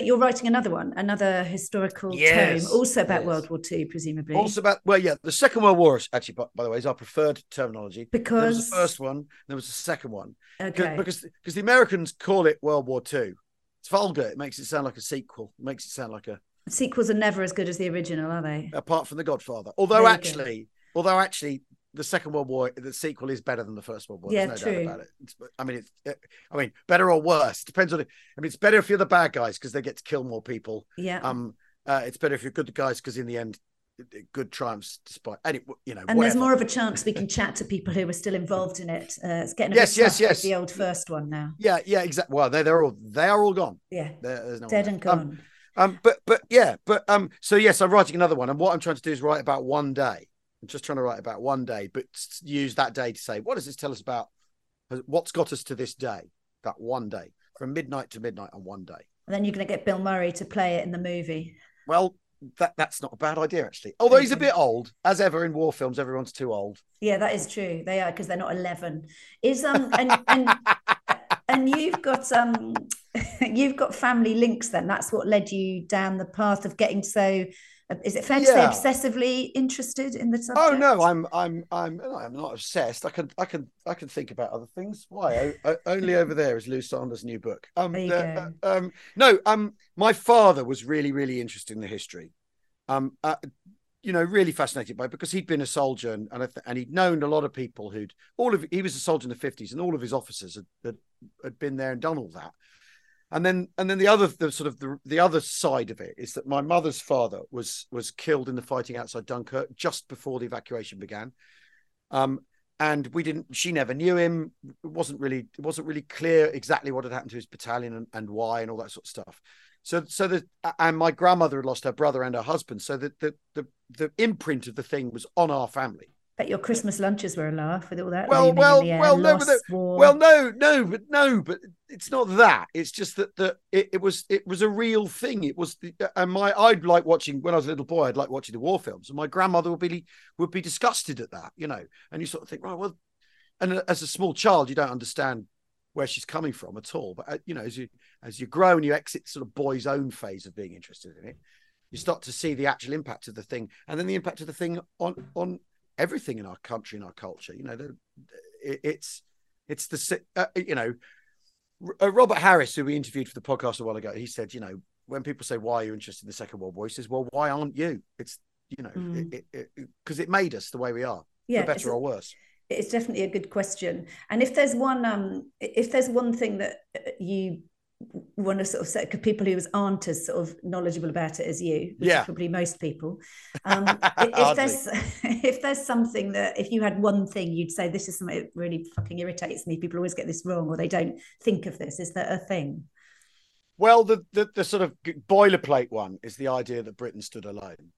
you're writing another historical tome, also about World War II, presumably. Also about, the Second World War, actually, by the way, is our preferred terminology. Because there was the first one, there was the second one. Okay. Because the Americans call it World War II. It's vulgar. It makes it sound like a sequel. It makes it sound like a... Sequels are never as good as the original, are they? Apart from The Godfather. Although actually, the Second World War, the sequel is better than the First World War. Yeah, there's no doubt about it. I mean, better or worse depends on it. I mean, it's better if you're the bad guys because they get to kill more people. Yeah. It's better if you're good guys because in the end, good triumphs despite. And it, you know, and whatever. There's more of a chance we can chat to people who are still involved in it. It's getting a bit tough with the old first one now. Yeah, yeah, exactly. Well, they are all gone. Yeah, there's no dead and gone. So I'm writing another one, and what I'm trying to do is write about one day. I'm just trying to write about one day, but use that day to say, what does this tell us about what's got us to this day? That one day, from midnight to midnight on one day. And then you're going to get Bill Murray to play it in the movie. Well, that's not a bad idea, actually. Although he's a bit old, as ever in war films, everyone's too old. Yeah, that is true. They are, because they're not 11. And you've got family links then. That's what led you down the path of getting so. Is it fair to say obsessively interested in the subject? Oh no, I'm not obsessed. I can think about other things. Why? Only Over There is Lou Sanders' new book. My father was really, really interested in the history. Really fascinated by it because he'd been a soldier and he'd known a lot of people he was a soldier in the '50s, and all of his officers had been there and done all that. And then the other side of it is that my mother's father was killed in the fighting outside Dunkirk just before the evacuation began, and she never knew him. It wasn't really clear exactly what had happened to his battalion and why and all that sort of stuff. So my grandmother had lost her brother and her husband, so that the imprint of the thing was on our family. Bet your Christmas lunches were a laugh with all that. Well, no, but it's not that. It's just that it was a real thing. It was, I'd like watching when I was a little boy. I'd like watching the war films, and my grandmother would be disgusted at that, you know. And you sort of think, right, well, and as a small child, you don't understand where she's coming from at all. But as you grow and you exit sort of boy's own phase of being interested in it, you start to see the actual impact of the thing, and then the impact of the thing on everything in our country and our culture. Robert Harris, who we interviewed for the podcast a while ago, he said, when people say, why are you interested in the Second World War? He says, well, why aren't you? It's, because it made us the way we are, for better or worse. It's definitely a good question. And if there's one thing that you want to sort of say, people who aren't as sort of knowledgeable about it as you, which is probably most people. If there's something that, if you had one thing, you'd say, this is something that really fucking irritates me. People always get this wrong, or they don't think of this. Is that a thing? Well, the sort of boilerplate one is the idea that Britain stood alone.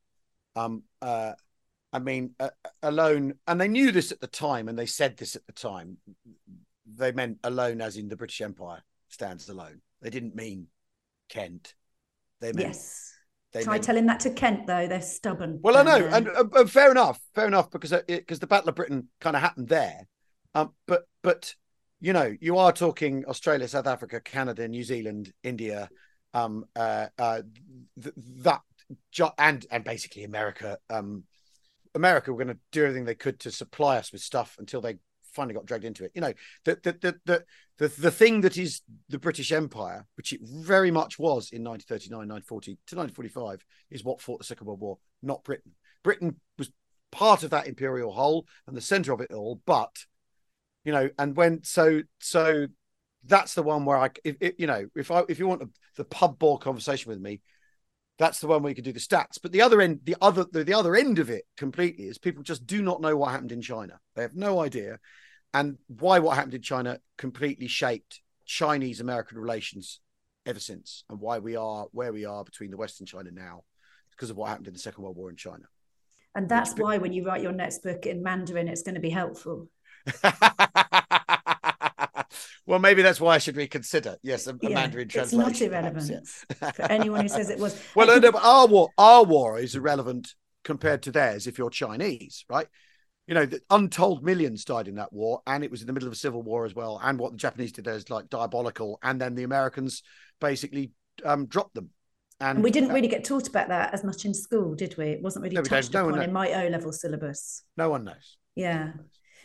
Alone, and they knew this at the time, and they said this at the time. They meant alone as in the British Empire stands alone. They didn't mean Kent. They meant, yes. Try telling that to Kent, though. They're stubborn. Well, I know, and fair enough, because the Battle of Britain kind of happened there. You are talking Australia, South Africa, Canada, New Zealand, India, and basically America. America were going to do everything they could to supply us with stuff until they finally got dragged into it. The thing that is the British Empire, which it very much was in 1939, 1940 to 1945, is what fought the Second World War, not Britain. Britain was part of that imperial whole and the centre of it all. But that's the one where if you want the pub ball conversation with me, that's the one where you can do the stats. But the other end of it completely is people just do not know what happened in China. They have no idea. And why what happened in China completely shaped Chinese-American relations ever since, and why we are where we are between the West and China now, because of what happened in the Second World War in China. And that's why when you write your next book in Mandarin, it's going to be helpful. Well, maybe that's why I should reconsider. Yes, a Mandarin translation. It's not irrelevant for anyone who says it was. Well, but our war is irrelevant compared to theirs if you're Chinese, right? The untold millions died in that war, and it was in the middle of a civil war as well. And what the Japanese did there is like diabolical, and then the Americans basically dropped them. And we didn't really get taught about that as much in school, did we? It wasn't really touched upon in my O-level syllabus. No one knows. Yeah.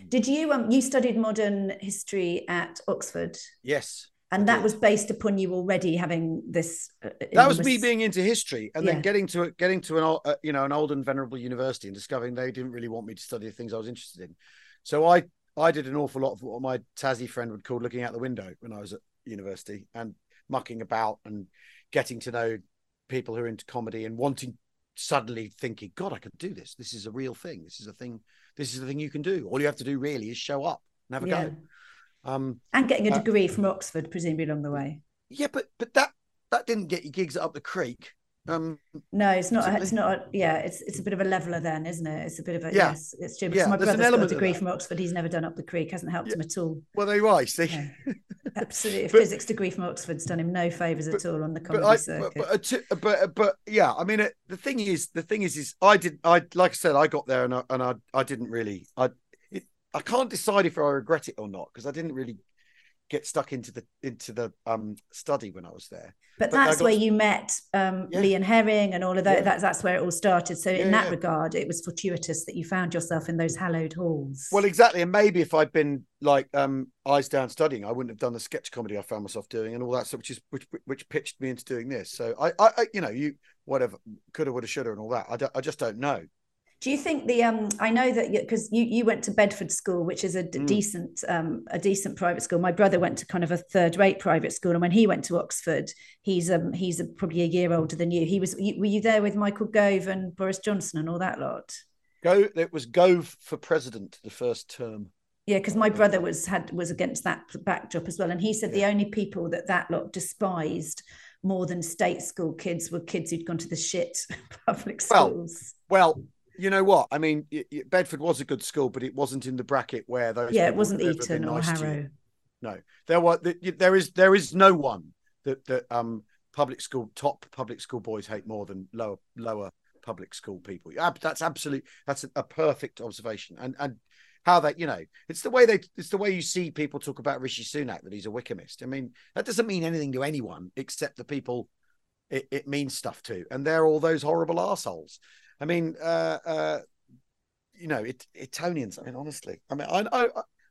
Did you you studied modern history at Oxford? Yes. And that was based upon you already having this. That was me being into history, and then getting to an old and venerable university and discovering they didn't really want me to study the things I was interested in. So I did an awful lot of what my Tassie friend would call looking out the window when I was at university, and mucking about and getting to know people who are into comedy and suddenly thinking, God, I could do this. This is a real thing. This is a thing. This is the thing you can do. All you have to do really is show up and have a go. And getting a degree from Oxford, presumably, along the way. Yeah, but that didn't get you gigs up the creek. No, it's not. Yeah, it's a bit of a leveler then, isn't it? It's a bit of a yes. It's true. Because my brother's got a degree from Oxford. He's never done up the creek. Hasn't helped him at all. Well, there you are. You see, absolutely, a physics degree from Oxford's done him no favors at all on the comedy circuit. But yeah, I mean, the thing is, I got there and I didn't really. I can't decide if I regret it or not, because I didn't really get stuck into the study when I was there. But that's where you met Lee and Herring and all of that. Yeah. That's where it all started. So in that regard, it was fortuitous that you found yourself in those hallowed halls. Well, exactly. And maybe if I'd been like eyes down studying, I wouldn't have done the sketch comedy I found myself doing and all that stuff, which pitched me into doing this. So I you whatever, coulda, woulda, shoulda, and all that. I just don't know. Do you think I know that because you went to Bedford School, which is a decent private school. My brother went to kind of a third-rate private school, and when he went to Oxford, he's probably a year older than you. Were you there with Michael Gove and Boris Johnson and all that lot? It was Gove for president the first term. Yeah, because my brother was against that backdrop as well, and he said the only people that lot despised more than state school kids were kids who'd gone to the shit public schools. Well. You know what? I mean, Bedford was a good school, but it wasn't in the bracket where those. Yeah, it wasn't Eton or Harrow. No, there is no one that top public school boys hate more than lower public school people. That's a perfect observation. And how that it's the way you see people talk about Rishi Sunak that he's a Wickhamist. I mean, that doesn't mean anything to anyone except the people it means stuff to, and they're all those horrible arseholes. I mean, Etonians. I mean, honestly, I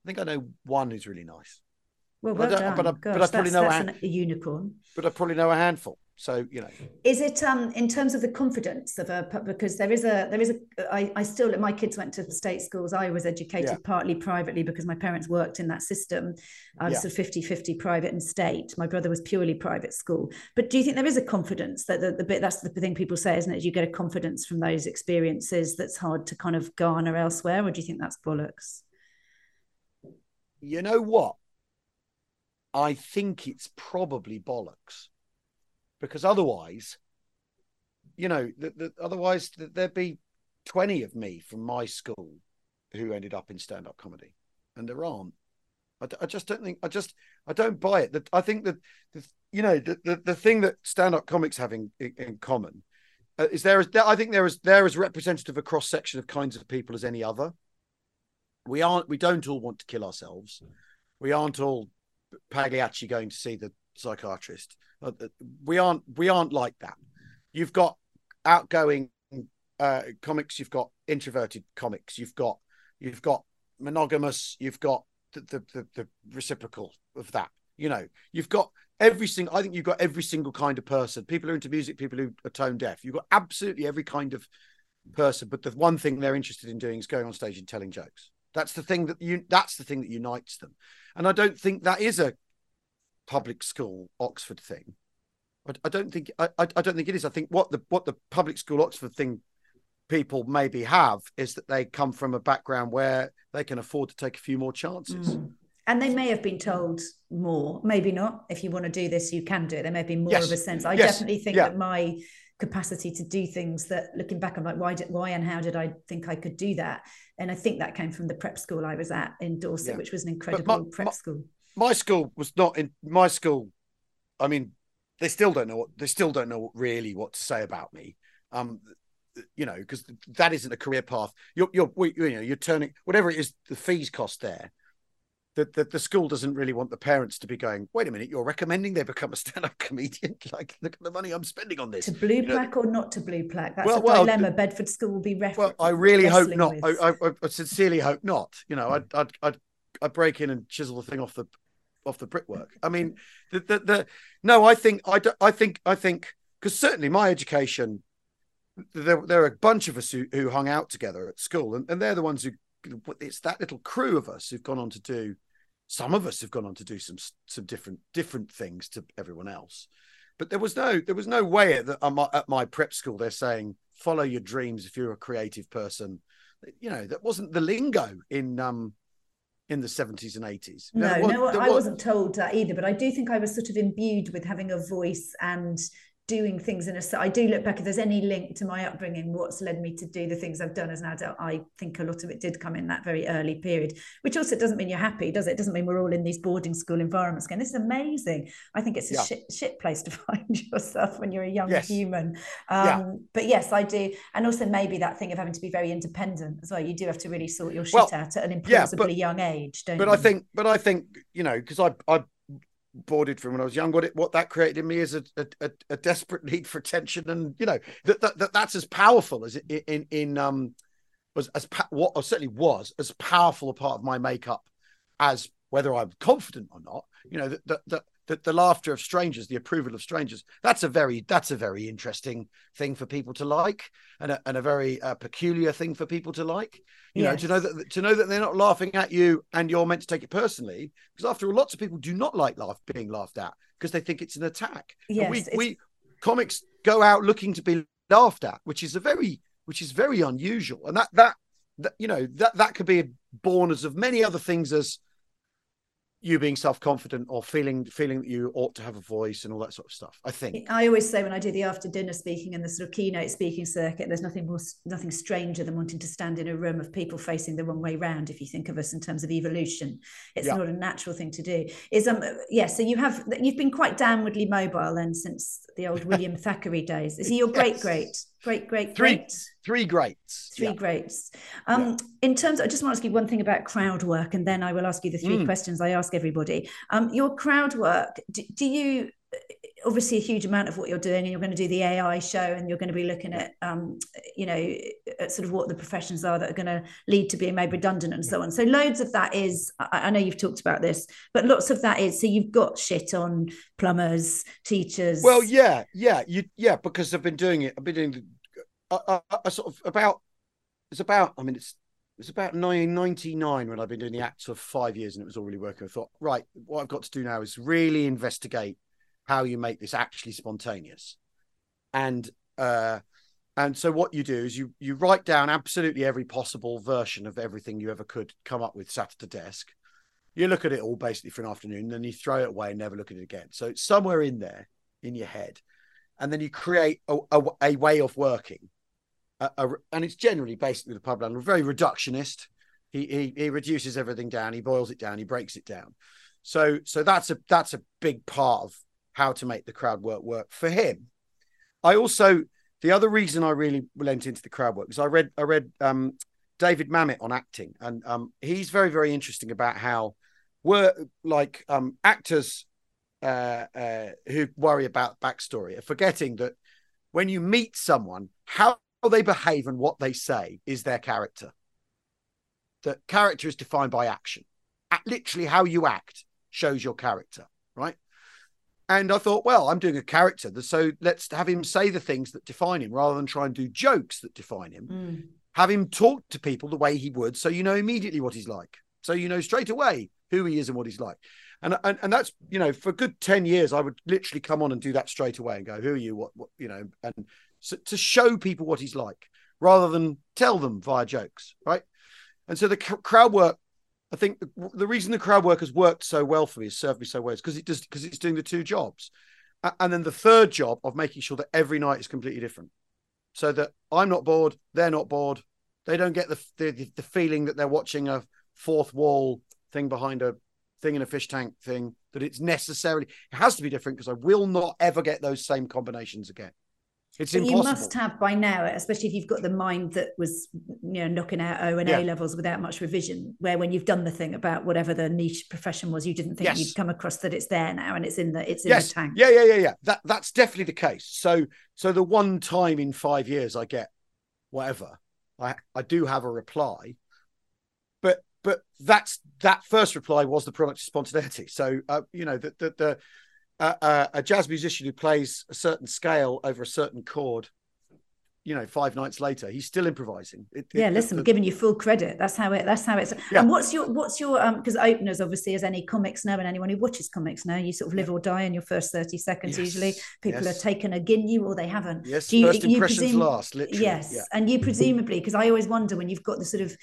think I know one who's really nice. Well, done. But I probably know a unicorn. But I probably know a handful. So is it in terms of the confidence of because there is a I still, my kids went to state schools. I was educated partly privately because my parents worked in that system. I was sort of 50-50 private and state. My brother was purely private school. But do you think there is a confidence that the bit, that's the thing people say, isn't it? You get a confidence from those experiences that's hard to kind of garner elsewhere, or do you think that's bollocks? You know what? I think it's probably bollocks. Because otherwise, there'd be 20 of me from my school who ended up in stand-up comedy, and there aren't. I don't buy it. I think that the thing that stand-up comics have in common is they're as representative a cross section of kinds of people as any other. We don't all want to kill ourselves. We aren't all Pagliacci going to see the psychiatrist. We aren't like that. You've got outgoing comics, you've got introverted comics, you've got monogamous, you've got the reciprocal of that. You've got every single kind of person. People who are into music, people who are tone deaf. You've got absolutely every kind of person, but the one thing they're interested in doing is going on stage and telling jokes. That's the thing that unites them. And I don't think that is a public school Oxford thing. I don't think it is. I think what the public school Oxford thing people maybe have is that they come from a background where they can afford to take a few more chances. Mm. And they may have been told more, maybe not. If you want to do this, you can do it. There may have been more of a sense. I definitely think that my capacity to do things that, looking back, I'm like, why and how did I think I could do that? And I think that came from the prep school I was at in Dorset, which was an incredible school. My school was not in my school. I mean, they still don't know really what to say about me. Because that isn't a career path. You're turning whatever it is, the fees cost there. The school doesn't really want the parents to be going, wait a minute, you're recommending they become a stand-up comedian? Like, look at the money I'm spending on this. To blue plaque or not to blue plaque? That's a dilemma. Bedford School will be referenced. Well, I really hope not. I sincerely hope not. I'd break in and chisel the thing off the off the brickwork. I mean, I think because certainly my education, there are a bunch of us who hung out together at school, and they're the ones who. It's that little crew of us who've gone on to do. Some of us have gone on to do some different things to everyone else, but there was no way that at my prep school they're saying follow your dreams if you're a creative person. You know, that wasn't the lingo in the 70s and 80s. I wasn't told that either, but I do think I was sort of imbued with having a voice and doing things in I do look back, if there's any link to my upbringing, what's led me to do the things I've done as an adult, I think a lot of it did come in that very early period, which also doesn't mean you're happy, does it? It doesn't mean we're all in these boarding school environments going, this is amazing. I think it's a shit place to find yourself when you're a young human. But yes, I do. And also maybe that thing of having to be very independent as well. You do have to really sort your shit out at an implausibly young age, don't you? But I think, you know, because I boarded from when I was young, what that created in me is a desperate need for attention, and you know that's as powerful as certainly was as powerful a part of my makeup as whether I'm confident or not. You know, that the laughter of strangers, the approval of strangers, that's a very interesting thing for people to like, and a very peculiar thing for people to like. You know, to know that they're not laughing at you and you're meant to take it personally, because after all, lots of people do not like being laughed at because they think it's an attack. Yes, and we comics go out looking to be laughed at, which is very unusual, and that you know that could be born as of many other things as you being self-confident or feeling that you ought to have a voice and all that sort of stuff. I think I always say when I do the after dinner speaking and the sort of keynote speaking circuit, there's nothing stranger than wanting to stand in a room of people facing the wrong way round. If you think of us in terms of evolution, it's not a natural thing to do. So you've been quite downwardly mobile then since the old William Thackeray days. Is he your great-great-great? Three greats. In terms of, I just want to ask you one thing about crowd work, and then I will ask you the three questions I ask everybody. Your crowd work, do you, obviously a huge amount of what you're doing, and you're going to do the AI show, and you're going to be looking at, you know, at sort of what the professions are that are going to lead to being made redundant and so on. So loads of that is, I know you've talked about this, but lots of that is, so you've got shit on plumbers, teachers. Well, because I've been doing it. I've been doing it's about 1999 when I've been doing the act for 5 years, and it was all really working. I thought, right, what I've got to do now is really investigate how you make this actually spontaneous. And so what you do is you write down absolutely every possible version of everything you ever could come up with, sat at a desk. You look at it all basically for an afternoon, then you throw it away and never look at it again. So it's somewhere in there in your head. And then you create a way of working. And it's generally basically the pub landlord, very reductionist. He reduces everything down. He boils it down. He breaks it down. So that's a big part of how to make the crowd work for him. The other reason I really lent into the crowd work is I read David Mamet on acting, and he's very, very interesting about how actors who worry about backstory are forgetting that when you meet someone, how they behave and what they say is their character. That character is defined by action. Literally how you act shows your character, right? And I thought, well, I'm doing a character, so let's have him say the things that define him rather than try and do jokes that define him. Mm. Have him talk to people the way he would, so you know immediately what he's like. So you know straight away who he is and what he's like. And that's, you know, for a good 10 years, I would literally come on and do that straight away and go, who are you, what you know, and so, to show people what he's like rather than tell them via jokes, right? And so the crowd work, I think the reason the crowd work has worked so well for me, has served me so well, is because it's doing the two jobs. And then the third job of making sure that every night is completely different, so that I'm not bored, they're not bored, they don't get the feeling that they're watching a fourth wall thing behind a thing in a fish tank thing, that it's necessarily, it has to be different because I will not ever get those same combinations again. It's impossible. You must have by now, especially if you've got the mind that was, you know, knocking out O and A levels without much revision, where when you've done the thing about whatever the niche profession was, you didn't think you'd come across that it's there now and it's in the tank. Yeah. That's definitely the case. So the one time in 5 years I get whatever, I do have a reply, but that first reply was the product of spontaneity. So, you know, a jazz musician who plays a certain scale over a certain chord, you know, 5 nights later, he's still improvising. I'm giving you full credit. That's how it's. Yeah. And what's your because openers, obviously, as any comics know, and anyone who watches comics know, you sort of live or die in your first 30 seconds. Yes. Usually people have taken a guinea or they haven't. Yes. First impressions last, literally. Yes. Yeah. And you presumably, because I always wonder when you've got the sort of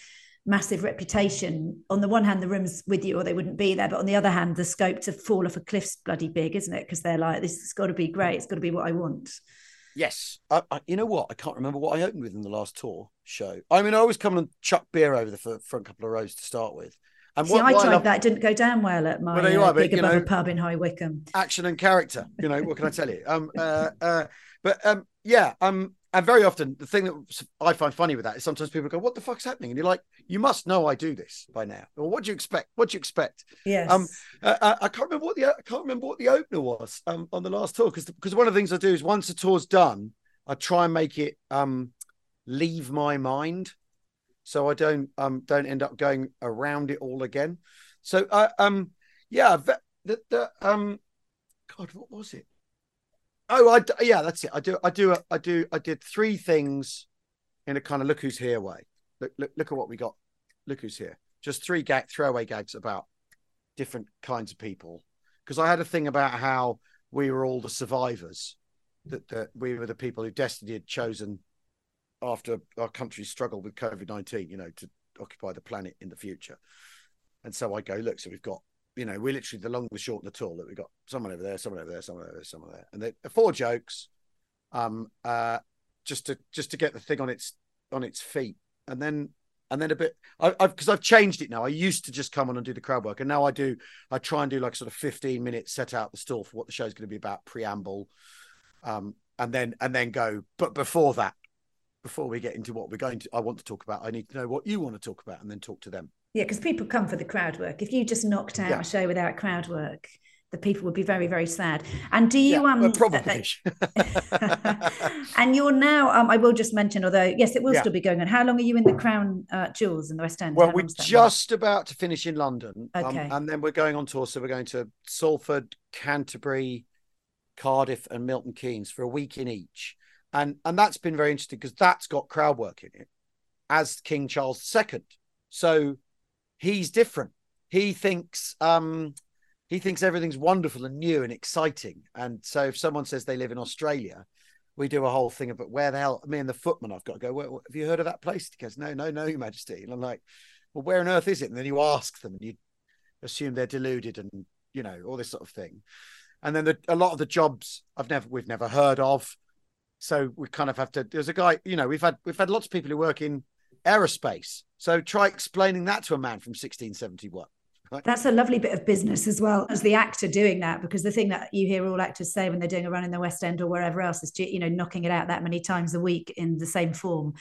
massive reputation, on the one hand the room's with you or they wouldn't be there, but on the other hand the scope to fall off a cliff's bloody big, isn't it? Because they're like, this has got to be great, it's got to be what I want. Yes. You know what, I can't remember what I opened with in the last tour show. I mean, I always come and chuck beer over the front couple of rows to start with. And I tried that, didn't go down well at my big above a pub in High Wycombe. Action and character, you know, what can I tell you? And very often, the thing that I find funny with that is sometimes people go, what the fuck's happening? And you're like, you must know I do this by now. Or what do you expect? Yes. I can't remember what the opener was on the last tour. Because one of the things I do is once the tour's done, I try and make it leave my mind. So I don't end up going around it all again. So, God, what was it? Oh, that's it. I did 3 things in a kind of look who's here way. Look at what we got. Look who's here. Just 3 throwaway gags about different kinds of people. Because I had a thing about how we were all the survivors, that we were the people who destiny had chosen after our country struggled with COVID-19, you know, to occupy the planet in the future. And so I go, look, so we've got, you know, we're literally the long, the short, and the tall. That we got someone over there, someone over there, someone over there, someone over there, and they're 4 jokes, just to get the thing on its feet, and then a bit. I've changed it now. I used to just come on and do the crowd work, and now I try and do like sort of 15 minutes, set out the stall for what the show's going to be about, preamble, and then go. But before that, before we get into what we're going to, I want to talk about. I need to know what you want to talk about, and then talk to them. Yeah, because people come for the crowd work. If you just knocked out a show without crowd work, the people would be very, very sad. And do you probably? And you're now. I will just mention, although yes, it will still be going on. How long are you in the Crown Jewels in the West End? Well, we're just about to finish in London, and then we're going on tour. So we're going to Salford, Canterbury, Cardiff, and Milton Keynes for a week in each, and that's been very interesting because that's got crowd work in it, as King Charles II. So he's different. He thinks everything's wonderful and new and exciting. And so if someone says they live in Australia, we do a whole thing about where the hell, me and the footman, I've got to go, what, have you heard of that place? He goes, no, Your Majesty. And I'm like, well, where on earth is it? And then you ask them and you assume they're deluded and, you know, all this sort of thing. And then a lot of the jobs we've never heard of. So we kind of have to, there's a guy, you know, we've had lots of people who work in aerospace. So try explaining that to a man from 1671. Right? That's a lovely bit of business as well as the actor doing that, because the thing that you hear all actors say when they're doing a run in the West End or wherever else is, you know, knocking it out that many times a week in the same form.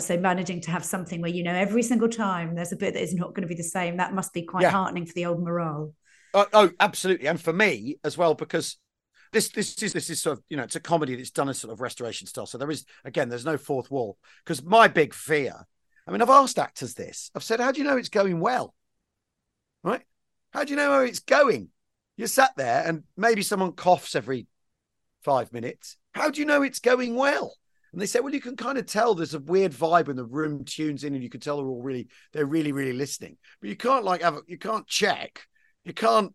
So managing to have something where, you know, every single time there's a bit that is not going to be the same. That must be quite heartening for the old morale. Oh, absolutely. And for me as well, because this is sort of, you know, it's a comedy that's done in sort of restoration style. So there is, again, there's no fourth wall, because my big fear, I mean, I've asked actors this. I've said, how do you know it's going well? Right? How do you know how it's going? You're sat there and maybe someone coughs every 5 minutes. How do you know it's going well? And they said, well, you can kind of tell there's a weird vibe when the room tunes in and you can tell they're really, really listening. But you can't you can't check. You can't,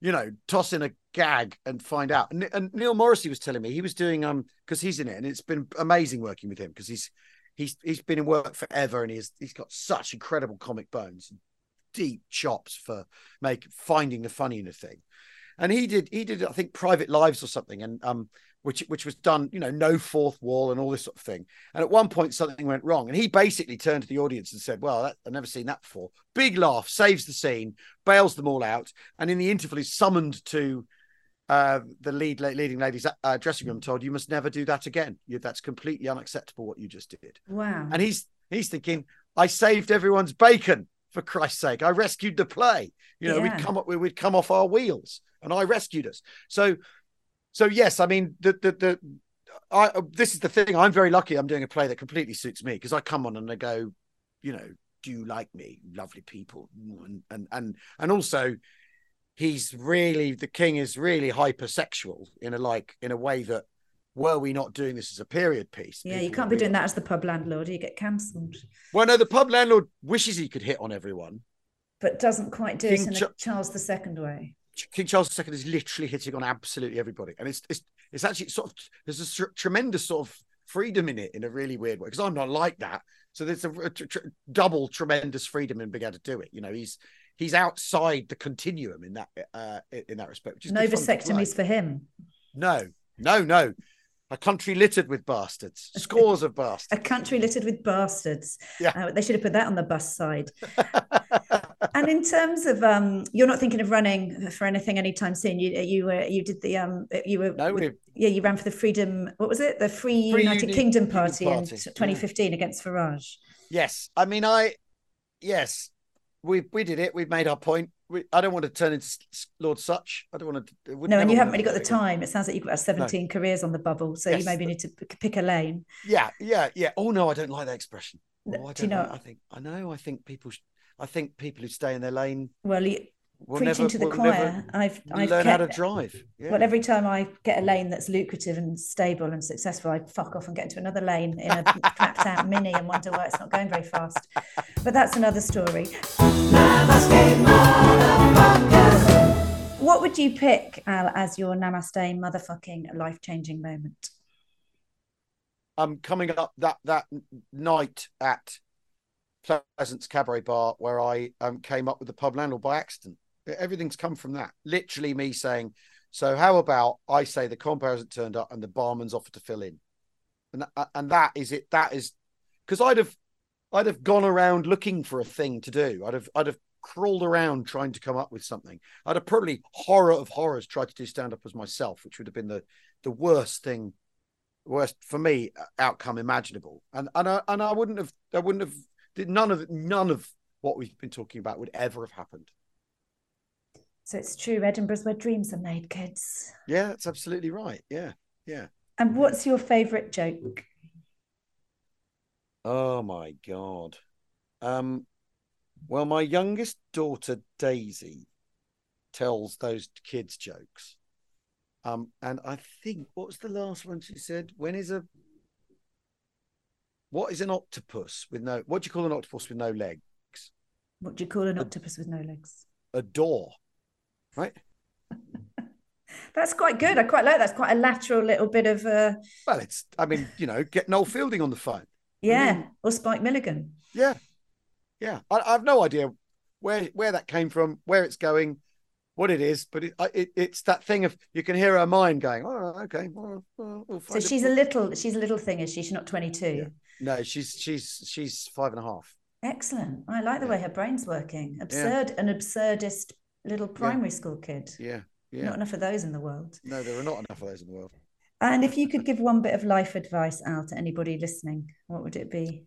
you know, toss in a gag and find out. And Neil Morrissey was telling me he was doing, because he's in it and it's been amazing working with him because he's been in work forever and he's got such incredible comic bones, deep chops for finding the funny in a thing. And he did I think Private Lives or something, and which was done, you know, no fourth wall and all this sort of thing. And at one point something went wrong and he basically turned to the audience and said, well, I've never seen that before. Big laugh, saves the scene, bails them all out, and in the interval he's summoned to the leading lady's dressing room, told, you must never do that again. That's completely unacceptable what you just did. Wow. And he's thinking, I saved everyone's bacon, for Christ's sake. I rescued the play. You know, we'd come off our wheels, and I rescued us. So yes, I mean, this is the thing. I'm very lucky. I'm doing a play that completely suits me because I come on and I go, you know, do you like me? Lovely people. And also he's really, the king is really hypersexual in a way that, were we not doing this as a period piece? Yeah, you can't be doing that as the pub landlord. You get cancelled. Well, no, the pub landlord wishes he could hit on everyone, but doesn't quite do it in a Charles II way. King Charles II is literally hitting on absolutely everybody, and it's actually sort of, there's a tremendous sort of freedom in it in a really weird way, because I'm not like that. So there's a double tremendous freedom in being able to do it. You know, he's outside the continuum in that respect. Which is no vasectomies for him. No. A country littered with bastards, scores of bastards. A country littered with bastards. Yeah, they should have put that on the bus side. And in terms of, you're not thinking of running for anything anytime soon. You ran for the freedom. What was it? The Free United Kingdom Party in 2015 against Farage. Yes, I mean, we did it. We've made our point. I don't want to turn into Lord Such. I don't want to. No, and you haven't really got the time. It sounds like you've got 17 careers on the bubble, so you maybe need to pick a lane. Yeah. Oh no, I don't like that expression. I think people who stay in their lane. Well, preaching to the choir. I've learned how to drive. Yeah. Well, every time I get a lane that's lucrative and stable and successful, I fuck off and get into another lane in a clapped out mini and wonder why it's not going very fast. But that's another story. Namaste, motherfuckers. What would you pick, Al, as your Namaste motherfucking life-changing moment? Coming up that night at Pleasance Cabaret Bar, where I came up with the pub landlord by accident. Everything's come from that. Literally me saying, so how about I say the compere hasn't turned up and the barman's offered to fill in. And that is it. That is, because I'd have gone around looking for a thing to do. I'd have crawled around trying to come up with something. I'd have probably, horror of horrors, tried to do stand-up as myself, which would have been the worst for me outcome imaginable. And I wouldn't have None of what we've been talking about would ever have happened. So it's true, Edinburgh's where dreams are made, kids. Yeah, that's absolutely right. Yeah. And what's your favourite joke? Oh my God. Well, my youngest daughter Daisy tells those kids jokes. And I think, what was the last one she said? What is an octopus with no... What do you call an octopus with no legs? What do you call an octopus with no legs? A door, right? That's quite good. I quite like that. It's quite a lateral little bit of... Well, it's... I mean, you know, get Noel Fielding on the phone. Yeah, I mean, or Spike Milligan. Yeah. I have no idea where that came from, where it's going, what it is, but it's that thing of, you can hear her mind going, oh, okay. We'll find so she's a little thing, is she? She's not 22. Yeah. No, she's 5.5. Excellent. I like the way her brain's working. An absurdist little primary school kid. Yeah. Not enough of those in the world. No, there are not enough of those in the world. And if you could give one bit of life advice, Al, to anybody listening, what would it be?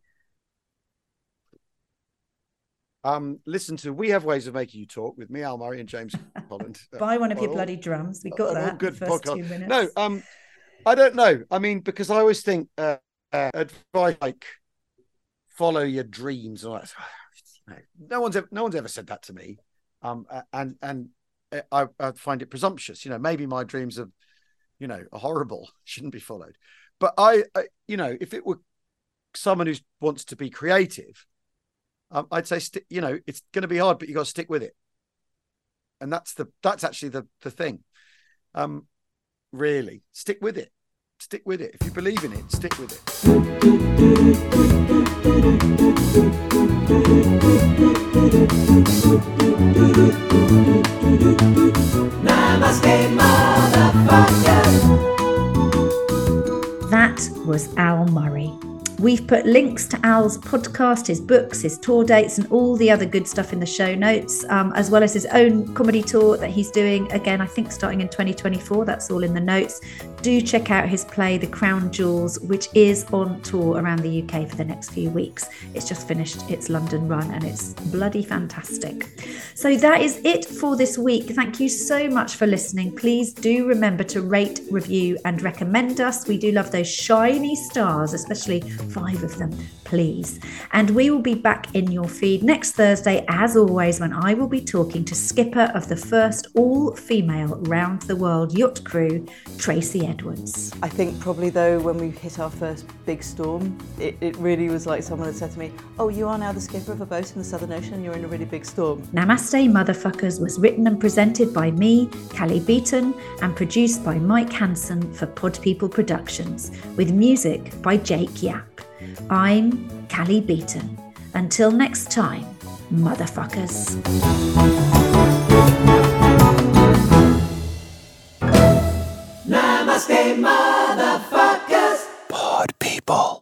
Listen to We Have Ways of Making You Talk with me, Al Murray, and James Holland. Buy one of your bloody drums. We got that. Good first podcast. 2 minutes. No, I don't know. I mean, because I always think... advice like follow your dreams and all that. No one's ever said that to me, and I find it presumptuous. You know, maybe my dreams are, you know, horrible, shouldn't be followed. But I you know, if it were someone who wants to be creative, I'd say you know, it's going to be hard, but you got to stick with it. And that's actually the thing. Really, stick with it. Stick with it. If you believe in it, stick with it. Namaste, motherfuckers. That was Al Murray. We've put links to Al's podcast, his books, his tour dates, and all the other good stuff in the show notes, as well as his own comedy tour that he's doing, again, I think starting in 2024. That's all in the notes. Do check out his play, The Crown Jewels, which is on tour around the UK for the next few weeks. It's just finished its London run, and it's bloody fantastic. So that is it for this week. Thank you so much for listening. Please do remember to rate, review, and recommend us. We do love those shiny stars, especially 5 engage with them, please. And we will be back in your feed next Thursday, as always, when I will be talking to skipper of the first all-female round-the-world yacht crew, Tracy Edwards. I think probably, though, when we hit our first big storm, it really was like someone had said to me, oh, you are now the skipper of a boat in the Southern Ocean and you're in a really big storm. Namaste, Motherfuckers was written and presented by me, Cally Beaton, and produced by Mike Hansen for Pod People Productions, with music by Jake Yap. I'm Cally Beaton. Until next time, motherfuckers. Namaste, motherfuckers. Pod People.